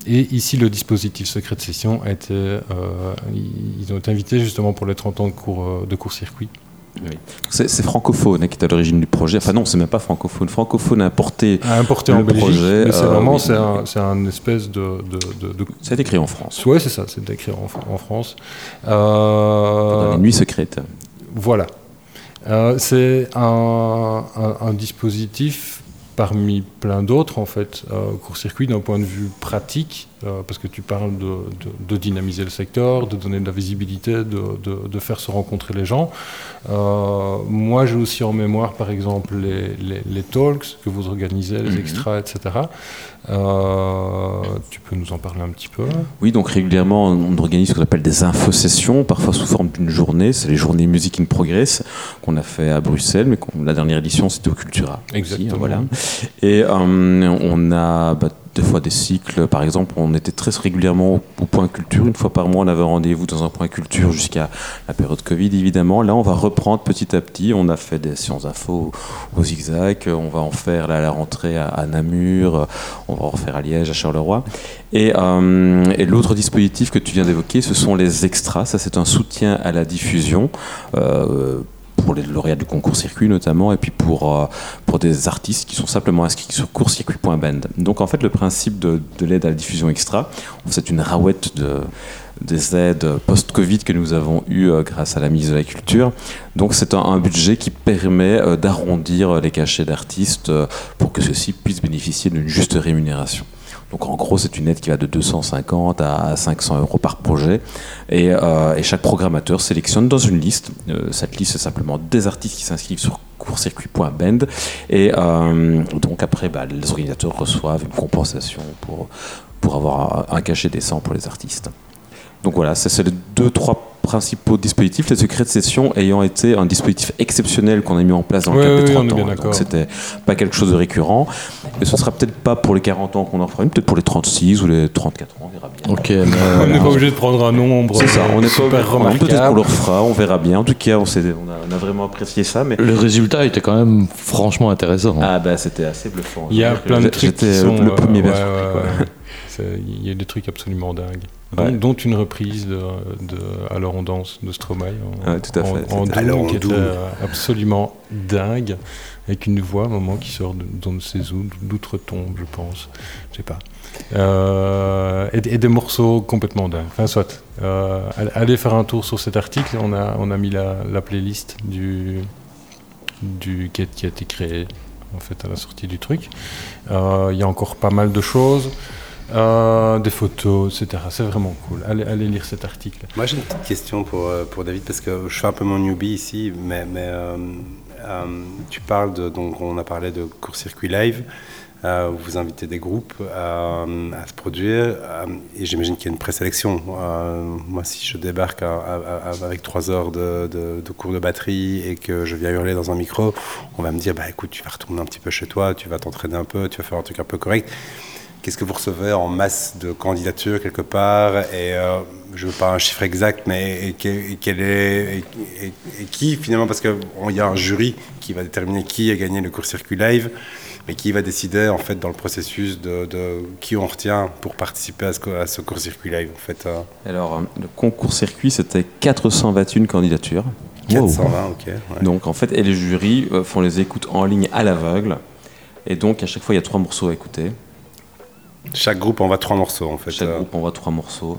Et ici, le dispositif Secret de Session a été... Euh, ils ont été invités justement pour les trente ans de, cours, de court-circuit. Oui. C'est, c'est francophone hein, qui est à l'origine du projet. Enfin non, c'est même pas francophone. Francophone a importé, a importé le en Belgique, projet. Mais c'est vraiment, euh, oui. c'est, un, c'est un espèce de, de, de, de... C'est écrit en France. Oui, c'est ça, c'est écrit en, en France. Euh... La nuit secrète. Voilà. Euh, c'est un, un, un dispositif... parmi plein d'autres, en fait, euh, court-circuit d'un point de vue pratique, euh, parce que tu parles de, de, de dynamiser le secteur, de donner de la visibilité, de, de, de faire se rencontrer les gens. Euh, moi, j'ai aussi en mémoire, par exemple, les, les, les talks que vous organisez, les extras, et cetera. Euh, tu peux nous en parler un petit peu ? Oui, donc régulièrement, on organise ce qu'on appelle des infosessions, parfois sous forme d'une journée. C'est les journées Music in Progress qu'on a fait à Bruxelles, mais qu'on, la dernière édition, c'était au Cultura. Exactement. Aussi, voilà. Et euh, on a bah, des fois des cycles. Par exemple, on était très régulièrement au point culture. Une fois par mois, on avait rendez-vous dans un point culture jusqu'à la période Covid, évidemment. Là, on va reprendre petit à petit. On a fait des séances info au Zigzag. On va en faire là, à la rentrée à, à Namur. On va en refaire à Liège, à Charleroi. Et, euh, et l'autre dispositif que tu viens d'évoquer, ce sont les extras. Ça, c'est un soutien à la diffusion. Euh, pour les lauréats du concours circuit notamment, et puis pour, euh, pour des artistes qui sont simplement inscrits sur court circuit point band. Donc en fait, le principe de, de l'aide à la diffusion extra, c'est une raouette de, des aides post-Covid que nous avons eues euh, grâce à la mise de la culture. Donc c'est un, un budget qui permet euh, d'arrondir les cachets d'artistes euh, pour que ceux-ci puissent bénéficier d'une juste rémunération. Donc en gros, c'est une aide qui va de deux cent cinquante à cinq cents euros par projet. Et, euh, et chaque programmateur sélectionne dans une liste. Euh, cette liste, c'est simplement des artistes qui s'inscrivent sur court circuit point band. Et euh, donc après, bah, les organisateurs reçoivent une compensation pour, pour avoir un, un cachet décent pour les artistes. Donc voilà, c'est les deux, trois principaux dispositifs. Les secrets de session ayant été un dispositif exceptionnel qu'on a mis en place dans le cadre des trente ans. Donc c'était pas quelque chose de récurrent. Et ce sera peut-être pas pour les quarante ans qu'on en fera une, peut-être pour les trente-six ou les trente-quatre ans, on verra bien. Ok, mais on n'est pas obligé de prendre un nombre. C'est ça, on n'est pas obligé. Peut-être qu'on le refera, on verra bien. En tout cas, on, on, a, on a vraiment apprécié ça. Mais le résultat était quand même franchement intéressant. Hein. Ah bah c'était assez bluffant. Il y a plein de trucs qui sont... le premier verre. Il y a des trucs absolument dingues. Ouais. Dont une reprise de, de Alors on danse de Stromae en, ouais, tout à fait. en, en Dour, qui était absolument dingue, avec une voix à un moment qui sort d'on ne sait où, d'outre-tombe, je pense, je sais pas. Euh, et, et des morceaux complètement dingues. Enfin, soit. Euh, allez faire un tour sur cet article. On a, on a mis la, la playlist du, du qui, a, qui a été créée en fait à la sortie du truc. Il euh, y a encore pas mal de choses. Euh, des photos, et cetera. C'est vraiment cool. Allez, allez lire cet article. Moi, j'ai une petite question pour, pour David, parce que je fais un peu mon newbie ici, mais, mais euh, euh, tu parles de... Donc, on a parlé de court-circuit live, euh, où vous invitez des groupes euh, à se produire, euh, et j'imagine qu'il y a une présélection. Euh, moi, si je débarque à, à, à, avec trois heures de, de, de cours de batterie et que je viens hurler dans un micro, on va me dire, bah écoute, tu vas retourner un petit peu chez toi, tu vas t'entraîner un peu, tu vas faire un truc un peu correct. Qu'est-ce que vous recevez en masse de candidatures quelque part? Et euh, je ne veux pas un chiffre exact, mais et que, et quel est, et, et, et qui finalement, parce qu'il y a un jury qui va déterminer qui a gagné le court-circuit live, mais qui va décider en fait dans le processus de, de qui on retient pour participer à ce, à ce court-circuit live en fait. Euh. Alors le concours-circuit, c'était quatre cent vingt et une candidatures. quatre cent vingt, wow. Ok. Ouais. Donc en fait, et les jurys euh, font les écoutes en ligne à l'aveugle, et donc à chaque fois il y a trois morceaux à écouter. Chaque groupe envoie trois morceaux en fait. Chaque euh... groupe envoie trois morceaux.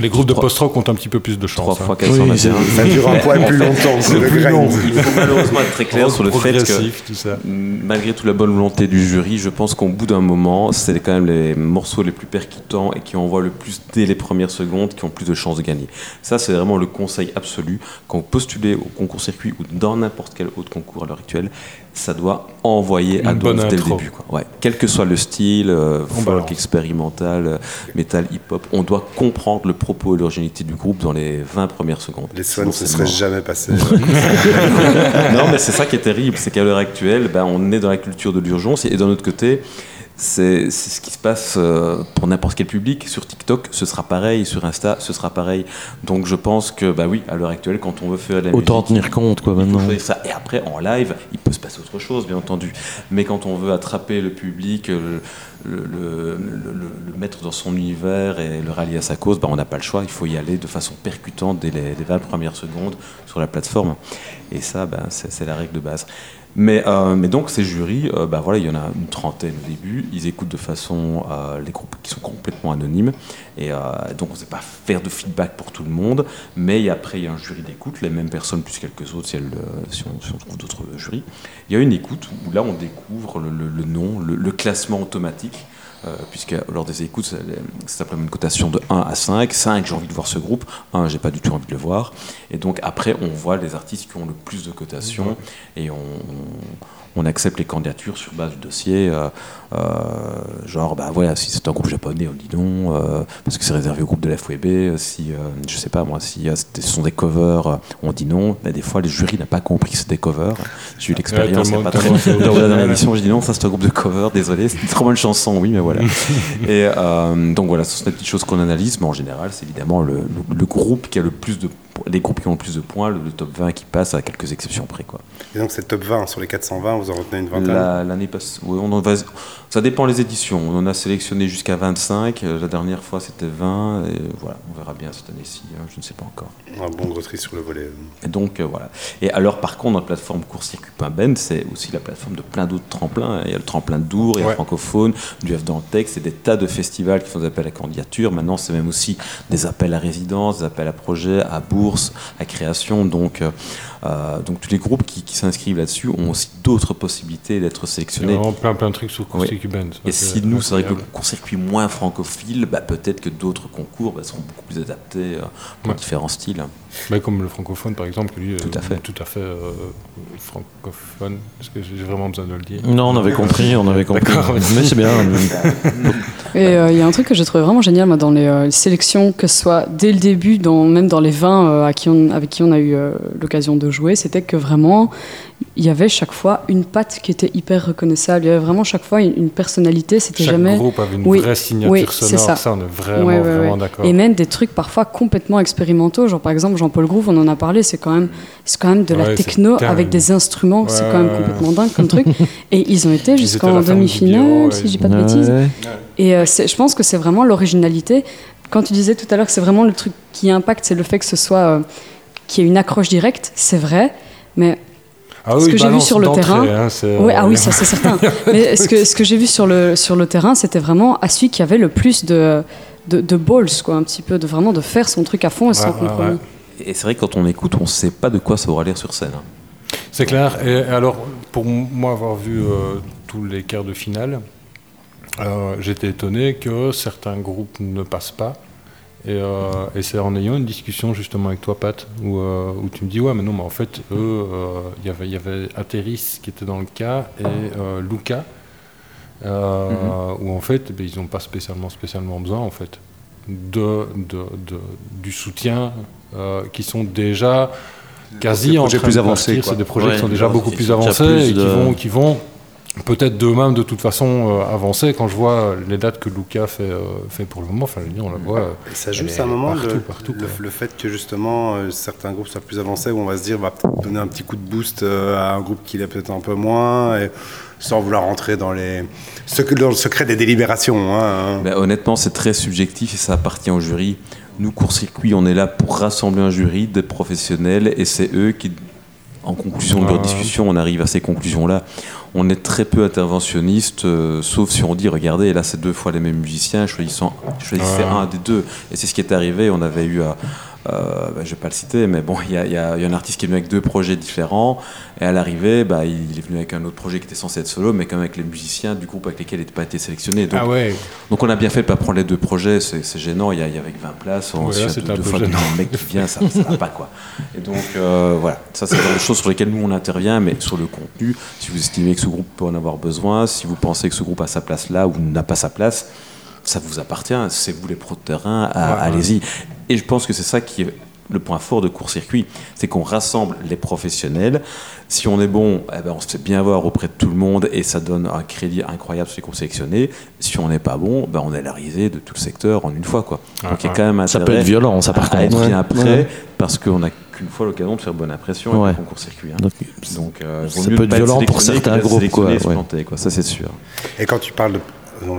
Les groupes de post-rock ont un petit peu plus de chance. trois fois quatre cents. Ça dure un poil plus longtemps. C'est le plus long. Il faut malheureusement être très clair sur le fait que, malgré toute la bonne volonté du jury, je pense qu'au bout d'un moment, c'est quand même les morceaux les plus percutants et qui envoient le plus dès les premières secondes, qui ont plus de chances de gagner. Ça, c'est vraiment le conseil absolu. Quand vous postulez au concours circuit ou dans n'importe quel autre concours à l'heure actuelle, ça doit envoyer à donf dès le début. Quoi. Ouais. Quel que soit le style, euh, folk, expérimental, euh, métal, hip-hop, on doit comprendre le propos et l'originalité du groupe dans les vingt premières secondes. Les Swans ne se seraient jamais passés. Non, mais c'est ça qui est terrible, c'est qu'à l'heure actuelle, ben, on est dans la culture de l'urgence, et d'un autre côté, c'est, c'est ce qui se passe euh, pour n'importe quel public. Sur TikTok, ce sera pareil. Sur Insta, ce sera pareil. Donc je pense que, bah oui, à l'heure actuelle, quand on veut faire la autant musique, tenir compte, quoi, maintenant. Ça. Et après, en live, il peut se passer autre chose, bien entendu. Mais quand on veut attraper le public, le, le, le, le, le mettre dans son univers et le rallier à sa cause, bah, on n'a pas le choix. Il faut y aller de façon percutante dès les, les vingt premières secondes sur la plateforme. Et ça, bah, c'est, c'est la règle de base. Mais, euh, mais donc ces jurys, euh, bah voilà, il y en a une trentaine au début, ils écoutent de façon euh, les groupes qui sont complètement anonymes, et euh, donc on ne sait pas faire de feedback pour tout le monde, mais après il y a un jury d'écoute, les mêmes personnes plus quelques autres si, elles, si, on, si on trouve d'autres jurys. Il y a une écoute où là on découvre le, le, le nom, le, le classement automatique. Euh, puisque lors des écoutes, c'est après une cotation de un à cinq. cinq, j'ai envie de voir ce groupe. un, j'ai pas du tout envie de le voir. Et donc après, on voit les artistes qui ont le plus de cotations et on, on accepte les candidatures sur base du dossier. Euh, euh, genre, bah voilà, si c'est un groupe japonais, on dit non, euh, parce que c'est réservé au groupe de l'F W B. Si, euh, je sais pas moi, si euh, ce sont des covers, on dit non. Mais des fois, le jury n'a pas compris que c'est des covers. J'ai eu l'expérience, ouais, il n'y a pas très longtemps. Dans la dernière émission, je dis non, ça c'est un groupe de covers, désolé, c'est une très bonne chanson, oui, mais voilà. voilà. Et euh, donc voilà, ce sont des petites choses qu'on analyse, mais en général, c'est évidemment le, le, le groupe qui a le plus de, les groupes qui ont le plus de points, le, le top vingt qui passe, à quelques exceptions près, quoi. Et donc c'est top vingt sur les quatre cent vingt, vous en retenez une vingtaine. La, l'année passe, oui, on en va, ça dépend les éditions. On en a sélectionné jusqu'à vingt-cinq. La dernière fois c'était vingt. Et voilà, on verra bien cette année-ci. Je ne sais pas encore. Un bon gros tri sur le volet. Et donc euh, voilà. Et alors par contre, notre plateforme Court-Circuit Band, c'est aussi la plateforme de plein d'autres tremplins. Il y a le tremplin de Dour, il y a ouais. Francophone, du F dans le texte, et des tas de festivals qui font des appels à candidature. Maintenant, c'est même aussi des appels à résidence, des appels à projets, à bourse, à création. Donc, euh, donc tous les groupes qui, qui s'inscrivent là-dessus ont aussi d'autres possibilités d'être sélectionnés. Il y a vraiment plein, plein de trucs sur Court-Circuit Band. Et si nous, c'est vrai que le Court-Circuit moins francophile, bah, peut-être que d'autres concours bah, seront beaucoup plus adaptés euh, pour ouais. différents styles. Mais comme le francophone, par exemple, qui lui est tout à fait, tout à fait euh, francophone. Est-ce que j'ai vraiment besoin de le dire ? Non, on avait compris, on avait compris. Mais c'est bien. Et il euh, y a un truc que j'ai trouvé vraiment génial moi, dans les, euh, les sélections, que ce soit dès le début, dans, même dans les vingt euh, à qui on, avec qui on a eu euh, l'occasion de jouer, c'était que vraiment, il y avait chaque fois une patte qui était hyper reconnaissable. Il y avait vraiment chaque fois une, une personnalité. C'était chaque jamais... groupe avait une oui, vraie signature oui, sonore. Ça. ça, on est vraiment, ouais, ouais, vraiment ouais. d'accord. Et même des trucs parfois complètement expérimentaux. Genre par exemple, Jean-Paul Groove, on en a parlé, c'est quand même, c'est quand même de ouais, la techno avec des instruments. Ouais, c'est quand même complètement dingue comme truc. Et ils ont été ils jusqu'en demi-finale, vidéo, ouais. si je dis pas de ouais. bêtises. Ouais. Et euh, c'est, je pense que c'est vraiment l'originalité. Quand tu disais tout à l'heure que c'est vraiment le truc qui impacte, c'est le fait que ce soit... Euh, qu'il y ait une accroche directe, c'est vrai, mais... Ah oui, ce que j'ai vu sur le terrain, hein, oui, ah oui, ça c'est certain. Mais ce que ce que j'ai vu sur le sur le terrain, c'était vraiment à celui qui avait le plus de de, de balls, quoi, un petit peu, de vraiment de faire son truc à fond et ouais, sans ouais, compromis. Ouais. Et c'est vrai que quand on écoute, on ne sait pas de quoi ça aura l'air sur scène. C'est clair. Et alors, pour moi, avoir vu euh, tous les quarts de finale, euh, j'étais étonné que certains groupes ne passent pas. Et, euh, et c'est en ayant une discussion justement avec toi, Pat, où, euh, où tu me dis ouais mais non mais en fait eux euh, y avait, y avait Ateris qui était dans le cas et euh, Luca euh, mm-hmm. où en fait bah, ils n'ont pas spécialement spécialement besoin en fait de, de, de du soutien euh, qui sont déjà quasi en train plus de avancés, partir, c'est des projets ouais, qui sont déjà beaucoup plus avancés plus et de... qui vont qui vont peut-être d'eux-mêmes de toute façon euh, avancer. Quand je vois les dates que Luca fait, euh, fait pour le moment, enfin je dis on la voit. Euh, ça joue à un moment partout, le, partout, le, le fait que justement euh, certains groupes soient plus avancés où on va se dire va bah, peut-être donner un petit coup de boost euh, à un groupe qui l'est peut-être un peu moins. Et... sans vouloir rentrer dans, les... dans le secret des délibérations. Hein. Ben, honnêtement, c'est très subjectif et ça appartient au jury. Nous, Court-Circuit, on est là pour rassembler un jury de professionnels et c'est eux qui, en conclusion de leur discussion, on arrive à ces conclusions-là. On est très peu interventionniste, euh, sauf si on dit regardez, là c'est deux fois les mêmes musiciens, choisissant, choisissez ah. un des deux. Et c'est ce qui est arrivé. On avait eu, euh, euh, bah, je vais pas le citer, mais bon, il y, y, y a un artiste qui est venu avec deux projets différents, et à l'arrivée, bah, il est venu avec un autre projet qui était censé être solo, mais quand même avec les musiciens du groupe avec lesquels il n'était pas été sélectionné. Donc, ah ouais. donc on a bien fait de pas prendre les deux projets, c'est, c'est gênant. Il y, y a avec vingt places, on ouais, se fait deux, deux fois gênant. Le mec qui vient, ça, ça va pas quoi. Et donc euh, voilà, ça c'est des choses sur lesquelles nous on intervient, mais sur le contenu, si vous estimez que ce groupe peut en avoir besoin, si vous pensez que ce groupe a sa place là ou n'a pas sa place, ça vous appartient, c'est vous les pros de terrain, à, ouais. allez-y. Et je pense que c'est ça qui est le point fort de Court-Circuit, c'est qu'on rassemble les professionnels. Si on est bon, eh ben on se fait bien voir auprès de tout le monde et ça donne un crédit incroyable sur les groupes sélectionnés. Si on n'est pas bon, ben on est la risée de tout le secteur en une fois, quoi. Donc il y a quand même intérêt. Ça peut être violent, ça par contre. À être bien après, ouais. parce qu'on a qu'une fois l'occasion de faire bonne impression ouais. avec le Court-Circuit. Hein. Donc, Donc euh, ça peut être violent pour certains groupes, quoi. Ouais. Planter, quoi. Ça c'est sûr. Et quand tu parles de Non,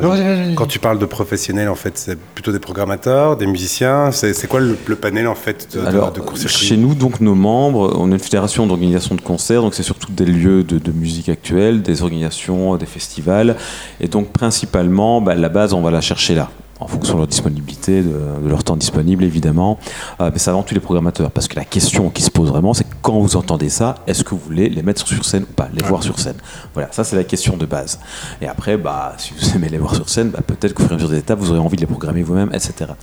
quand tu parles de professionnels, en fait, c'est plutôt des programmateurs, des musiciens. C'est, c'est quoi le, le panel en fait de, Alors, de, de Court-Circuit ? Chez nous, donc, nos membres, on est une fédération d'organisation de concerts, donc c'est surtout des lieux de, de musique actuelle, des organisations, des festivals, et donc principalement, bah, la base, on va la chercher là. En fonction de leur disponibilité, de, de leur temps disponible évidemment, euh, mais c'est avant tout les programmateurs, parce que la question qui se pose vraiment, c'est quand vous entendez ça, est-ce que vous voulez les mettre sur scène ou pas, les voir sur scène. Voilà, ça c'est la question de base. Et après, bah, si vous aimez les voir sur scène, bah, peut-être qu'au fur et à mesure des étapes, vous aurez envie de les programmer vous-même, et cetera.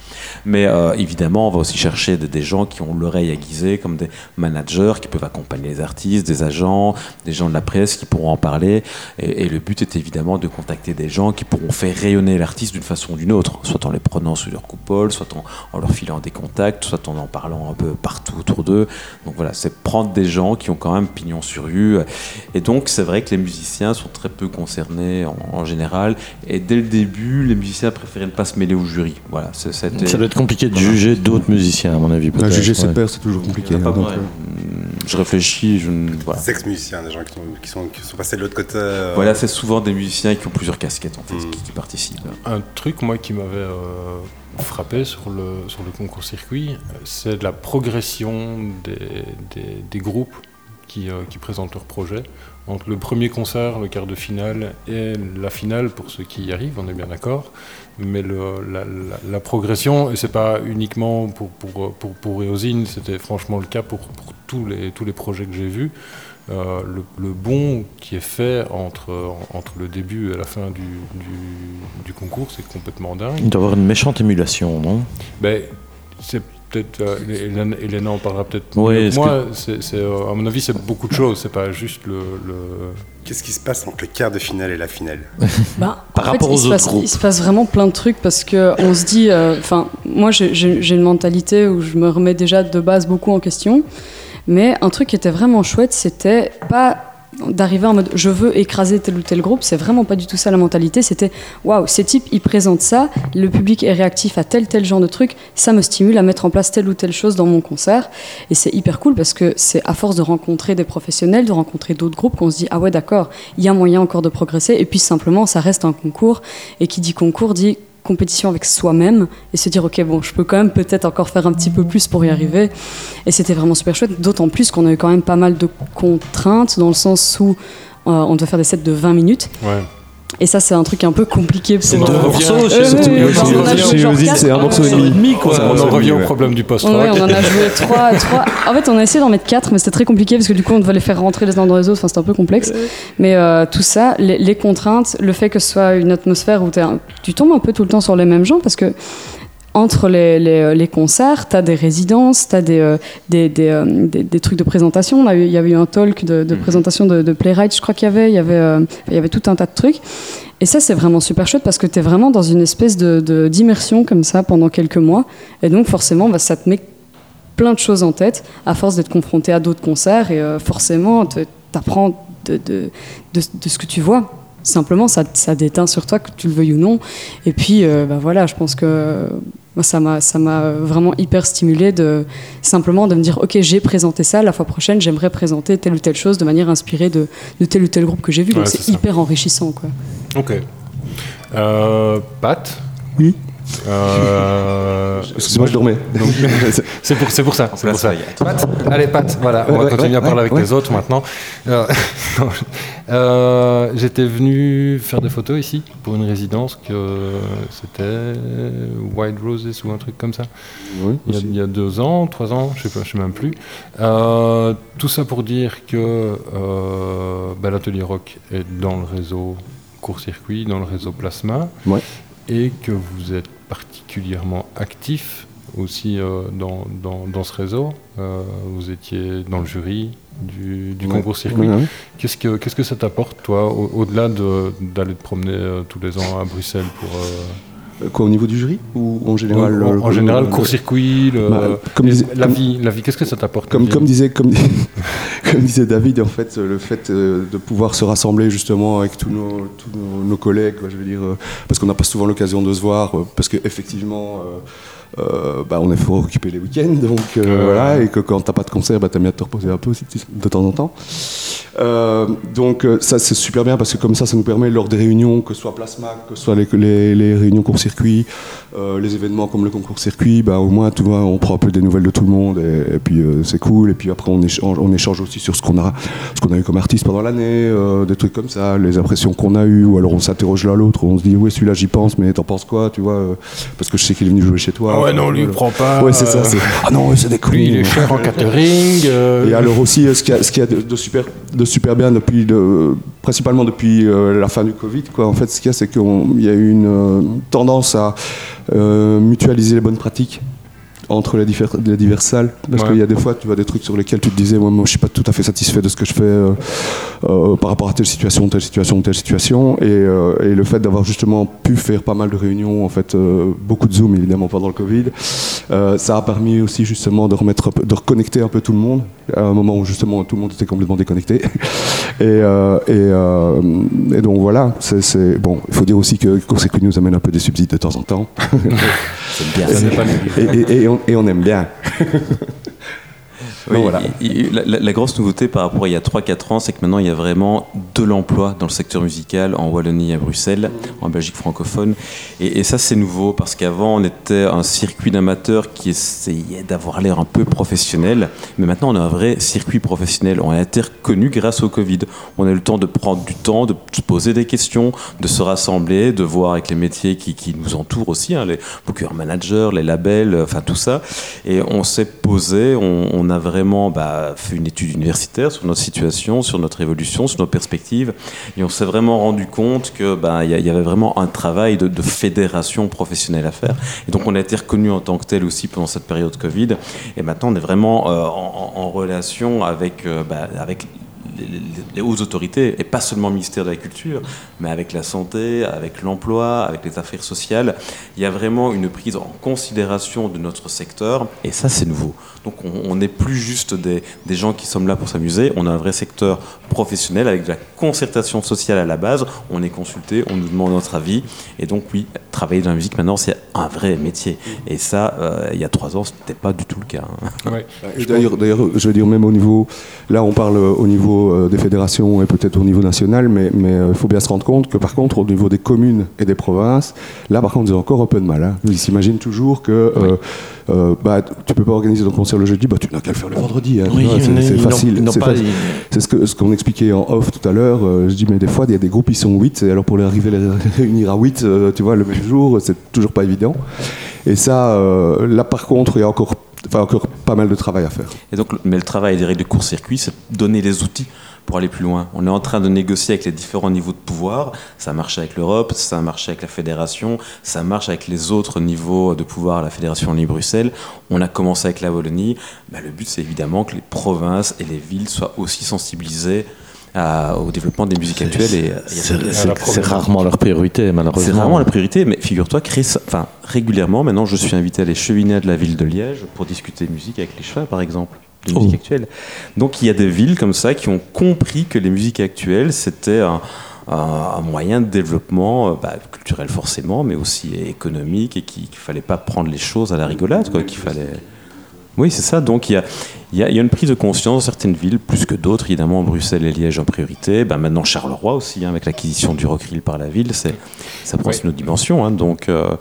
Mais euh, évidemment, on va aussi chercher des, des gens qui ont l'oreille aiguisée, comme des managers qui peuvent accompagner les artistes, des agents, des gens de la presse qui pourront en parler. Et, et le but est évidemment de contacter des gens qui pourront faire rayonner l'artiste d'une façon ou d'une autre. soit en les prenant sous leur coupole, soit en, en leur filant des contacts, soit en en parlant un peu partout autour d'eux. Donc voilà, c'est prendre des gens qui ont quand même pignon sur rue. Et donc c'est vrai que les musiciens sont très peu concernés en, en général. Et dès le début, les musiciens préféraient ne pas se mêler au jury. Voilà, c'est, c'était... Ça doit être compliqué de juger d'autres musiciens, à mon avis. Peut-être. Ah, juger ses pairs, c'est toujours compliqué. Hein, donc, euh... Je réfléchis. Je... Voilà. Sex musiciens, des gens qui sont, qui, sont, qui sont passés de l'autre côté. Euh... Voilà, c'est souvent des musiciens qui ont plusieurs casquettes en fait, mmh. qui, qui participent. Un truc, moi, qui m'avait euh, frappé sur le, sur le concours circuit, c'est la progression des, des, des groupes qui, euh, qui présentent leur projet. Entre le premier concert, le quart de finale et la finale, pour ceux qui y arrivent, on est bien d'accord. Mais le, la, la, la progression, et c'est pas uniquement pour, pour, pour, pour Eosine, c'était franchement le cas pour, pour tous, les, tous les projets que j'ai vus. Euh, le, le bond qui est fait entre, entre le début et la fin du, du, du concours, c'est complètement dingue. Il doit y avoir une méchante émulation, non ? Ben, c'est peut-être, euh, Elena en parlera peut-être. Ouais, moi, que... c'est, c'est, euh, à mon avis, c'est beaucoup de choses, c'est pas juste le... le... Qu'est-ce qui se passe entre le quart de finale et la finale ? bah, Par en fait, rapport aux autres passe, groupes. Il se passe vraiment plein de trucs parce qu'on se dit... Enfin, euh, moi, j'ai, j'ai une mentalité où je me remets déjà de base beaucoup en question. Mais un truc qui était vraiment chouette, c'était pas d'arriver en mode « je veux écraser tel ou tel groupe », c'est vraiment pas du tout ça la mentalité, c'était « waouh, ces types, ils présentent ça, le public est réactif à tel tel genre de truc, ça me stimule à mettre en place telle ou telle chose dans mon concert ». Et c'est hyper cool parce que c'est à force de rencontrer des professionnels, de rencontrer d'autres groupes qu'on se dit « ah ouais, d'accord, il y a moyen encore de progresser ». Et puis simplement, ça reste un concours, et qui dit concours dit compétition avec soi-même et se dire ok bon je peux quand même peut-être encore faire un petit peu plus pour y arriver. Et c'était vraiment super chouette, d'autant plus qu'on a eu quand même pas mal de contraintes dans le sens où euh, on doit faire des sets de vingt minutes. Ouais. Et ça, c'est un truc un peu compliqué. C'est deux morceaux, c'est un morceau et demi. On en revient au problème du post-rock. Ouais, on en a joué trois, trois. En fait, on a essayé d'en mettre quatre, mais c'était très compliqué parce que du coup, on devait les faire rentrer les uns dans les autres. Enfin, c'était un peu complexe. Mais euh, tout ça, les, les contraintes, le fait que ce soit une atmosphère où un, tu tombes un peu tout le temps sur les mêmes gens parce que. Entre les, les, les concerts, t'as des résidences, t'as des, euh, des, des, euh, des, des trucs de présentation. Là, il y avait eu un talk de, de présentation de, de Playwright, je crois qu'il y avait. Il y avait, euh, il y avait tout un tas de trucs. Et ça, c'est vraiment super chouette parce que t'es vraiment dans une espèce de, de, d'immersion comme ça pendant quelques mois. Et donc, forcément, bah, ça te met plein de choses en tête à force d'être confronté à d'autres concerts. Et euh, forcément, te, t'apprends de, de, de, de ce que tu vois. Simplement, ça, ça déteint sur toi, que tu le veuilles ou non. Et puis, euh, bah, voilà, je pense que... Moi, ça m'a, ça m'a vraiment hyper stimulée de simplement de me dire ok, j'ai présenté ça, la fois prochaine j'aimerais présenter telle ou telle chose de manière inspirée de, de tel ou tel groupe que j'ai vu. Ouais, donc c'est, c'est hyper enrichissant quoi. Ok. Euh, Pat ? Oui. Euh... Excusez-moi, je dormais. Donc, c'est, pour, c'est pour ça. C'est pour ça. Pat ? Allez, Pat, voilà, on ouais, va ouais, continuer ouais, à parler ouais, avec ouais. les autres maintenant. Euh, euh, j'étais venu faire des photos ici pour une résidence que c'était Wild Roses ou un truc comme ça. Oui, il, y a, il y a deux ans, trois ans, je ne sais, sais même plus. Euh, tout ça pour dire que euh, bah, l'Atelier Rock est dans le réseau Court-Circuit, dans le réseau Plasma. Ouais. Et que vous êtes particulièrement actif aussi euh, dans, dans, dans ce réseau. Euh, vous étiez dans le jury du, du ouais. concours circuit. Ouais, ouais. Qu'est-ce que, qu'est-ce que ça t'apporte, toi, au, au-delà de, d'aller te promener euh, tous les ans à Bruxelles pour... Euh... Quoi, au niveau du jury ou en général ouais, le, En, en le, général, le court-circuit, le, bah, comme disait, la, comme, vie, la vie, qu'est-ce que ça t'apporte Comme, comme, disait, comme, comme disait David, en fait, le fait de pouvoir se rassembler justement avec tous nos, tous nos, nos collègues, je veux dire, parce qu'on n'a pas souvent l'occasion de se voir, parce qu'effectivement... Euh, bah on est fort occupé les week-ends, donc euh, euh, voilà, et que quand t'as pas de concert, bah t'aimes bien te reposer un peu aussi de temps en temps. Euh, donc ça c'est super bien parce que comme ça, ça nous permet lors des réunions, que ce soit Plasma, que ce soit les, les, les réunions court-circuit, euh, les événements comme le concours circuit, bah au moins tu vois, on prend un peu des nouvelles de tout le monde et, et puis euh, c'est cool. Et puis après on échange, on échange aussi sur ce qu'on a, ce qu'on a eu comme artiste pendant l'année, euh, des trucs comme ça, les impressions qu'on a eues, ou alors on s'interroge l'un l'autre, on se dit ouais celui-là j'y pense, mais t'en penses quoi, tu vois, euh, parce que je sais qu'il est venu jouer chez toi. Ouais, non, lui, il prend pas. Ouais, c'est ça. C'est... Ah non, c'est des couilles. Lui, il est cher en catering. Euh... Et alors aussi, ce qu'il y a, ce qu'il y a de, de, super, de super bien, depuis de, principalement depuis euh, la fin du Covid, quoi. En fait, ce qu'il y a, c'est qu'il y a eu une euh, tendance à euh, mutualiser les bonnes pratiques. entre les, divers, les diverses salles, parce ouais. qu'il y a des fois tu vois des trucs sur lesquels tu te disais ouais, moi je suis pas tout à fait satisfait de ce que je fais euh, euh, par rapport à telle situation, telle situation, telle situation, et, euh, et le fait d'avoir justement pu faire pas mal de réunions en fait, euh, beaucoup de Zoom évidemment pendant le Covid, euh, ça a permis aussi justement de remettre, de reconnecter un peu tout le monde à un moment où justement tout le monde était complètement déconnecté et, euh, et, euh, et donc voilà, c'est, c'est bon, il faut dire aussi que Court-Circuit nous amène un peu des subsides de temps en temps. C'est bien, ça n'est pas et, et, et, on, et on aime bien. Oui, voilà. il, il, la, la grosse nouveauté par rapport à il y a trois quatre ans, c'est que maintenant il y a vraiment de l'emploi dans le secteur musical en Wallonie et à Bruxelles, en Belgique francophone, et, et ça c'est nouveau, parce qu'avant on était un circuit d'amateurs qui essayait d'avoir l'air un peu professionnel, mais maintenant on a un vrai circuit professionnel, on a été reconnu grâce au Covid, on a eu le temps de prendre du temps, de se poser des questions, de se rassembler, de voir avec les métiers qui, qui nous entourent aussi, hein, les bookers managers, les labels, enfin tout ça, et on s'est posé, on, on a vraiment vraiment bah, fait une étude universitaire sur notre situation, sur notre évolution, sur nos perspectives, et on s'est vraiment rendu compte que bah, y, y avait vraiment un travail de, de fédération professionnelle à faire, et donc on a été reconnu en tant que tel aussi pendant cette période Covid, et maintenant on est vraiment euh, en, en relation avec, euh, bah, avec les hautes autorités, et pas seulement le ministère de la Culture, mais avec la santé, avec l'emploi, avec les affaires sociales. Il y a vraiment une prise en considération de notre secteur, et ça c'est nouveau. Donc on n'est plus juste des, des gens qui sommes là pour s'amuser, on a un vrai secteur professionnel avec de la concertation sociale à la base, on est consulté, on nous demande notre avis, et donc oui, travailler dans la musique maintenant c'est un vrai métier, et ça euh, il y a trois ans c'était pas du tout le cas, hein. Ouais. D'ailleurs, d'ailleurs je veux dire, même au niveau, là on parle au niveau des fédérations et peut-être au niveau national, mais il mais, faut bien se rendre compte que par contre au niveau des communes et des provinces, là par contre c'est encore un peu de mal, hein. Ils s'imaginent toujours que oui. euh, euh, bah, tu peux pas organiser ton concert le jeudi, bah, tu n'as qu'à le faire le vendredi, hein. Oui, c'est, c'est facile, non, c'est, non, facile. Pas, c'est ce, que, ce qu'on expliquait en off tout à l'heure, euh, je dis mais des fois il y a des groupes ils sont huit, et alors pour les arriver les réunir à huit euh, tu vois le même jour c'est toujours pas évident, et ça euh, là par contre il y a encore Enfin, encore pas mal de travail à faire. Et donc, mais le travail direct de Court-Circuit, c'est donner les outils pour aller plus loin. On est en train de négocier avec les différents niveaux de pouvoir. Ça marche avec l'Europe, ça marche avec la Fédération, ça marche avec les autres niveaux de pouvoir, la Fédération Wallonie-Bruxelles. On a commencé avec la Wallonie. Bah, le but, c'est évidemment que les provinces et les villes soient aussi sensibilisées À, au développement des musiques actuelles, et c'est, c'est, c'est, c'est rarement leur priorité, malheureusement. C'est rarement la priorité, mais figure-toi, Chris, enfin, régulièrement, maintenant, je suis invité à les cheminades de la ville de Liège pour discuter musique avec les chevaux, par exemple. De musique oh. actuelle. Donc, il y a des villes comme ça qui ont compris que les musiques actuelles, c'était un, un moyen de développement bah, culturel forcément, mais aussi économique, et qu'il ne fallait pas prendre les choses à la rigolade, quoi, qu'il fallait... Oui, c'est ça. Donc, il y a, y, a, y a une prise de conscience dans certaines villes, plus que d'autres, évidemment, Bruxelles et Liège en priorité. Ben, maintenant, Charleroi aussi, hein, avec l'acquisition du Rockrill par la ville, c'est, ça prend oui. une autre dimension. Hein, donc, euh,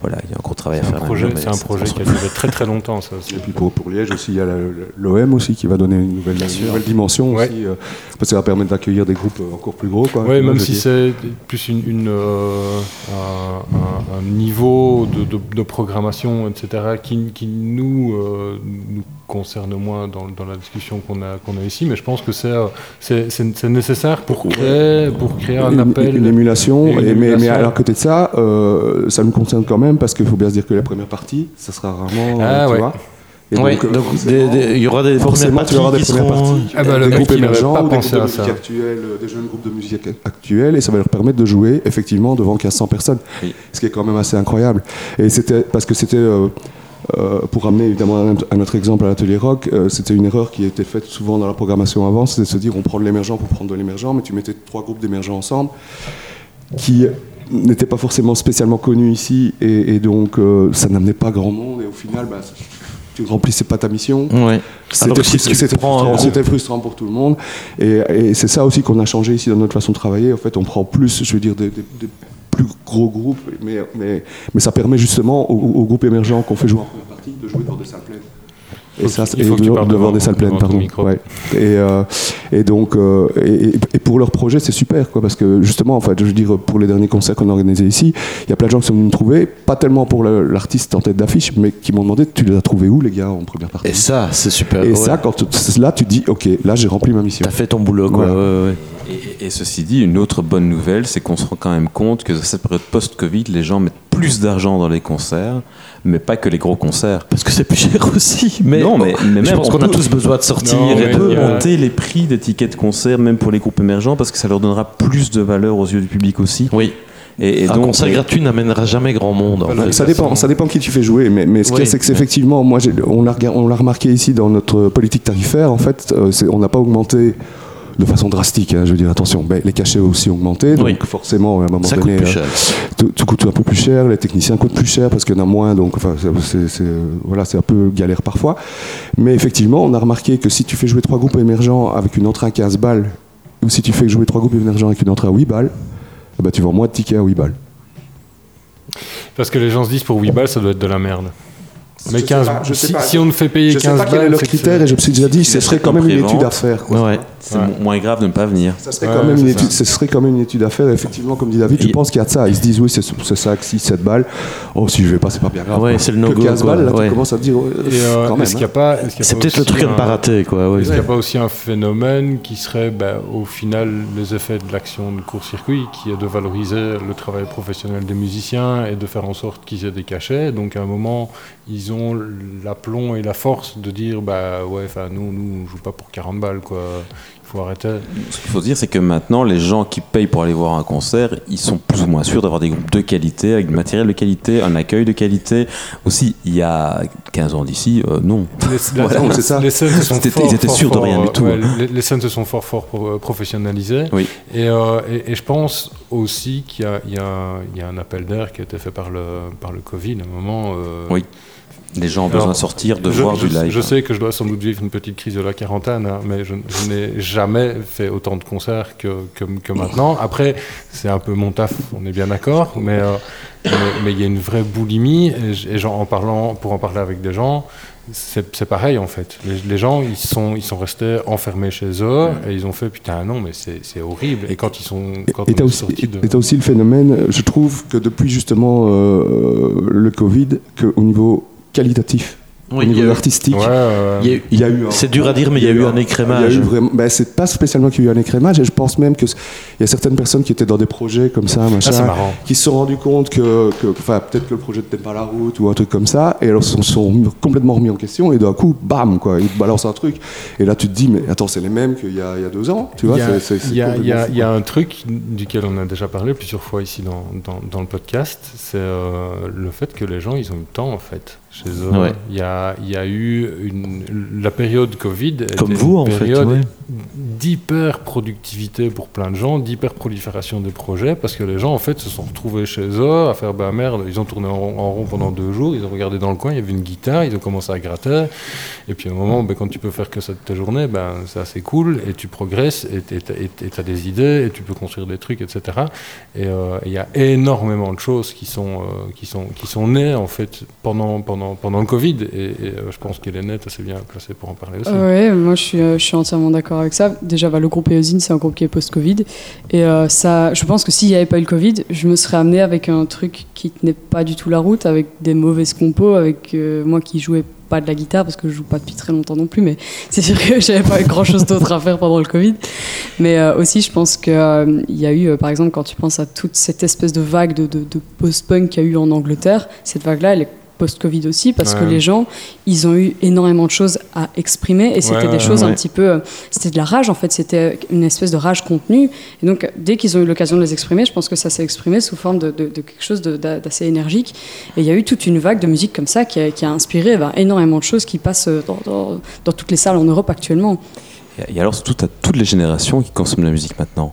voilà, il y a un gros travail c'est à faire. Un projet, là, c'est un ça, projet ça, ça, qui a duré très très longtemps, ça aussi. Et puis pour, pour Liège aussi, il y a la, l'O M aussi qui va donner une nouvelle, une nouvelle dimension. Ouais. Aussi, euh, parce que ça va permettre d'accueillir des groupes encore plus gros. Oui, même si c'est plus une, une, euh, un, un niveau de, de, de programmation, et cetera, qui, qui nous... Euh, nous concerne moins dans, dans la discussion qu'on a, qu'on a ici, mais je pense que c'est, c'est, c'est, c'est nécessaire pour créer, pour créer un une, appel. Une émulation, et une émulation. Mais, mais à côté de ça, euh, ça nous concerne quand même, parce qu'il faut bien se dire que la première partie, ça sera rarement... Ah, tu ouais. vois, et oui, donc, donc il y aura des forcément tu auras des premières parties, ah bah, des groupes émergents, des groupes de musique actuelle, des jeunes groupes de musique actuelle, et ça va leur permettre de jouer effectivement devant mille cinq cents personnes, oui. ce qui est quand même assez incroyable. Et c'était parce que c'était... Euh, Euh, pour ramener évidemment à notre exemple à l'atelier rock, euh, c'était une erreur qui était faite souvent dans la programmation avant, c'était de se dire on prend de l'émergent pour prendre de l'émergent, mais tu mettais trois groupes d'émergents ensemble qui n'étaient pas forcément spécialement connus ici, et, et donc euh, ça n'amenait pas grand monde, et au final bah, tu ne remplissais pas ta mission. Ouais. C'était, si frustra- c'était, frustrant, c'était frustrant pour tout le monde, et, et c'est ça aussi qu'on a changé ici dans notre façon de travailler. En fait on prend plus, je veux dire, des, des, des plus gros groupes, mais, mais, mais ça permet justement aux, aux groupes émergents qu'on fait jouer en première partie de jouer dans des salles pleines. Et ça, il faut et que de, tu parles devant des salles pleines, pardon. Ouais. Et, euh, et donc, euh, et, et pour leur projet, c'est super, quoi, parce que justement, en fait, je veux dire, pour les derniers concerts qu'on a organisés ici, il y a plein de gens qui sont venus me trouver, pas tellement pour le, l'artiste en tête d'affiche, mais qui m'ont demandé, tu les as trouvés où, les gars, en première partie. Et ça, c'est super. Et ouais. ça, quand tu, là, tu dis, ok, là, j'ai rempli ma mission. T'as fait ton boulot, quoi. Ouais. Ouais, ouais. Et, Et ceci dit, une autre bonne nouvelle, c'est qu'on se rend quand même compte que dans cette période post-Covid, les gens mettent plus d'argent dans les concerts, mais pas que les gros concerts. Parce que c'est plus cher aussi. Mais non, mais, mais même, je pense qu'on peut... a tous besoin de sortir non, et de a... monter les prix des tickets de concert, même pour les groupes émergents, parce que ça leur donnera plus de valeur aux yeux du public aussi. Oui. Et, et un donc, concert et... gratuit n'amènera jamais grand monde. En fait. Ça dépend, ça dépend qui tu fais jouer. Mais, mais ce oui, qu'il y a, c'est que c'est effectivement, moi, j'ai, on l'a, on l'a remarqué ici dans notre politique tarifaire. En fait, c'est, on n'a pas augmenté de façon drastique. Hein, je veux dire, attention, ben, les cachets ont aussi augmenté, donc oui. forcément, à un moment ça donné, coûte plus cher. Tout, tout coûte un peu plus cher. Les techniciens coûtent plus cher parce qu'il y en a moins. Donc, enfin, c'est, c'est, c'est, voilà, c'est un peu galère parfois. Mais effectivement, on a remarqué que si tu fais jouer trois groupes émergents avec une entrée à quinze balles, ou si tu fais jouer trois groupes émergents avec une entrée à huit balles. Bah, tu vends moins de tickets à huit balles. Parce que les gens se disent pour huit balles, ça doit être de la merde. Mais je quinze, sais pas, je si, sais pas, si on ne fait payer quinze balles, quel est leur critère, et je me suis déjà dit, ce serait quand même une étude à faire. Quoi. Ouais, c'est ouais. moins grave de ne pas venir. Ça serait, ouais, quand même une étude, ce serait quand même une étude à faire. Effectivement, comme dit David, je pense qu'il y a de ça. Ils se disent, oui, c'est, c'est ça, six, sept balles. Oh, si je vais pas, c'est pas bien grave. Ouais, c'est le no-go. quinze balles, là, ouais. Tu commences à te dire. Euh, euh, quand même, est-ce hein. qu'il y a pas, est-ce qu'il y a c'est pas peut-être le truc à ne pas rater, quoi. Ouais. Est-ce qu'il n'y a pas aussi un phénomène qui serait, au final, les effets de l'action de court-circuit, qui est de valoriser le travail professionnel des musiciens et de faire en sorte qu'ils aient des cachets. Donc, à un moment, ils ont l'aplomb et la force de dire bah ouais, enfin nous nous on joue pas pour quarante balles quoi, il faut arrêter. Ce qu'il faut dire, c'est que maintenant les gens qui payent pour aller voir un concert, ils sont plus ou moins sûrs d'avoir des groupes de qualité avec du matériel de qualité, un accueil de qualité aussi. Il y a quinze ans d'ici, euh, non. Les, voilà, non, c'est ça. Les scènes se sont fort, ils étaient sûrs de rien du tout. Ouais, les, les scènes se sont fort fort professionnalisées. Oui. Et, euh, et, et je pense aussi qu'il y a, il y a, il y a un appel d'air qui a été fait par le par le Covid à un moment. Euh, oui. Les gens ont besoin de sortir, de je, voir je, du live. Je sais que je dois sans doute vivre une petite crise de la quarantaine, hein, mais je, je n'ai jamais fait autant de concerts que, que, que maintenant. Après, c'est un peu mon taf, on est bien d'accord, mais euh, mais il y a une vraie boulimie. Et, et genre, en parlant, pour en parler avec des gens, c'est, c'est pareil en fait. Les, les gens, ils sont, ils sont restés enfermés chez eux et ils ont fait putain non mais c'est, c'est horrible. Et quand ils sont, quand et t'as aussi, de... et t'as aussi le phénomène, je trouve que depuis justement euh, le Covid, qu'au niveau qualitatif, oui, au niveau artistique. Ouais, euh, il y a, il y a eu un, c'est dur à dire, mais il y a, il y a eu un, un écrémage. Eu vraiment, ben c'est pas spécialement qu'il y a eu un écrémage, et je pense même qu'il y a certaines personnes qui étaient dans des projets comme ça, machin, ah, qui se sont rendues compte que, que peut-être que le projet ne tenait pas la route ou un truc comme ça, et alors se sont, sont complètement remis en question, et d'un coup, bam, quoi, ils te balancent un truc. Et là, tu te dis, mais attends, c'est les mêmes qu'il y a, il y a deux ans, tu vois. Il y a un truc duquel on a déjà parlé plusieurs fois ici dans, dans, dans le podcast, c'est euh, le fait que les gens, ils ont eu le temps, en fait. Chez eux, il ouais. y, a, y a eu une, la période Covid, comme vous en fait, ouais. d'hyper productivité pour plein de gens, d'hyper prolifération des projets, parce que les gens en fait se sont retrouvés chez eux à faire bah merde, ils ont tourné en rond, en rond pendant deux jours, ils ont regardé dans le coin, il y avait une guitare, ils ont commencé à gratter, et puis à un moment, bah, quand tu peux faire que ça de ta journée, bah, c'est assez cool, et tu progresses, et, et, et, et t'as des idées, et tu peux construire des trucs, et cetera. Et il euh, y a énormément de choses qui sont, euh, qui sont, qui sont nées en fait pendant, pendant pendant le Covid, et, et je pense qu'elle est nette assez bien placée pour en parler aussi. Oui, moi je suis, je suis entièrement d'accord avec ça. Déjà, le groupe Eosine, c'est un groupe qui est post-Covid, et euh, ça, je pense que s'il n'y avait pas eu le Covid, je me serais amenée avec un truc qui tenait pas du tout la route, avec des mauvaises compos, avec euh, moi qui jouais pas de la guitare, parce que je joue pas depuis très longtemps non plus, mais c'est sûr que j'avais pas eu grand chose d'autre à faire pendant le Covid. Mais euh, aussi, je pense qu'il euh, y a eu, euh, par exemple, quand tu penses à toute cette espèce de vague de, de, de post-punk qu'il y a eu en Angleterre, cette vague-là, elle est post-Covid aussi, parce ouais. que les gens, ils ont eu énormément de choses à exprimer, et c'était ouais, des choses ouais. un petit peu... C'était de la rage, en fait. C'était une espèce de rage contenue. Et donc, dès qu'ils ont eu l'occasion de les exprimer, je pense que ça s'est exprimé sous forme de, de, de quelque chose de, d'assez énergique. Et il y a eu toute une vague de musique comme ça qui a, qui a inspiré ben, énormément de choses qui passent dans, dans, dans toutes les salles en Europe actuellement. Et alors, surtout, tu as toutes les générations qui consomment la musique maintenant.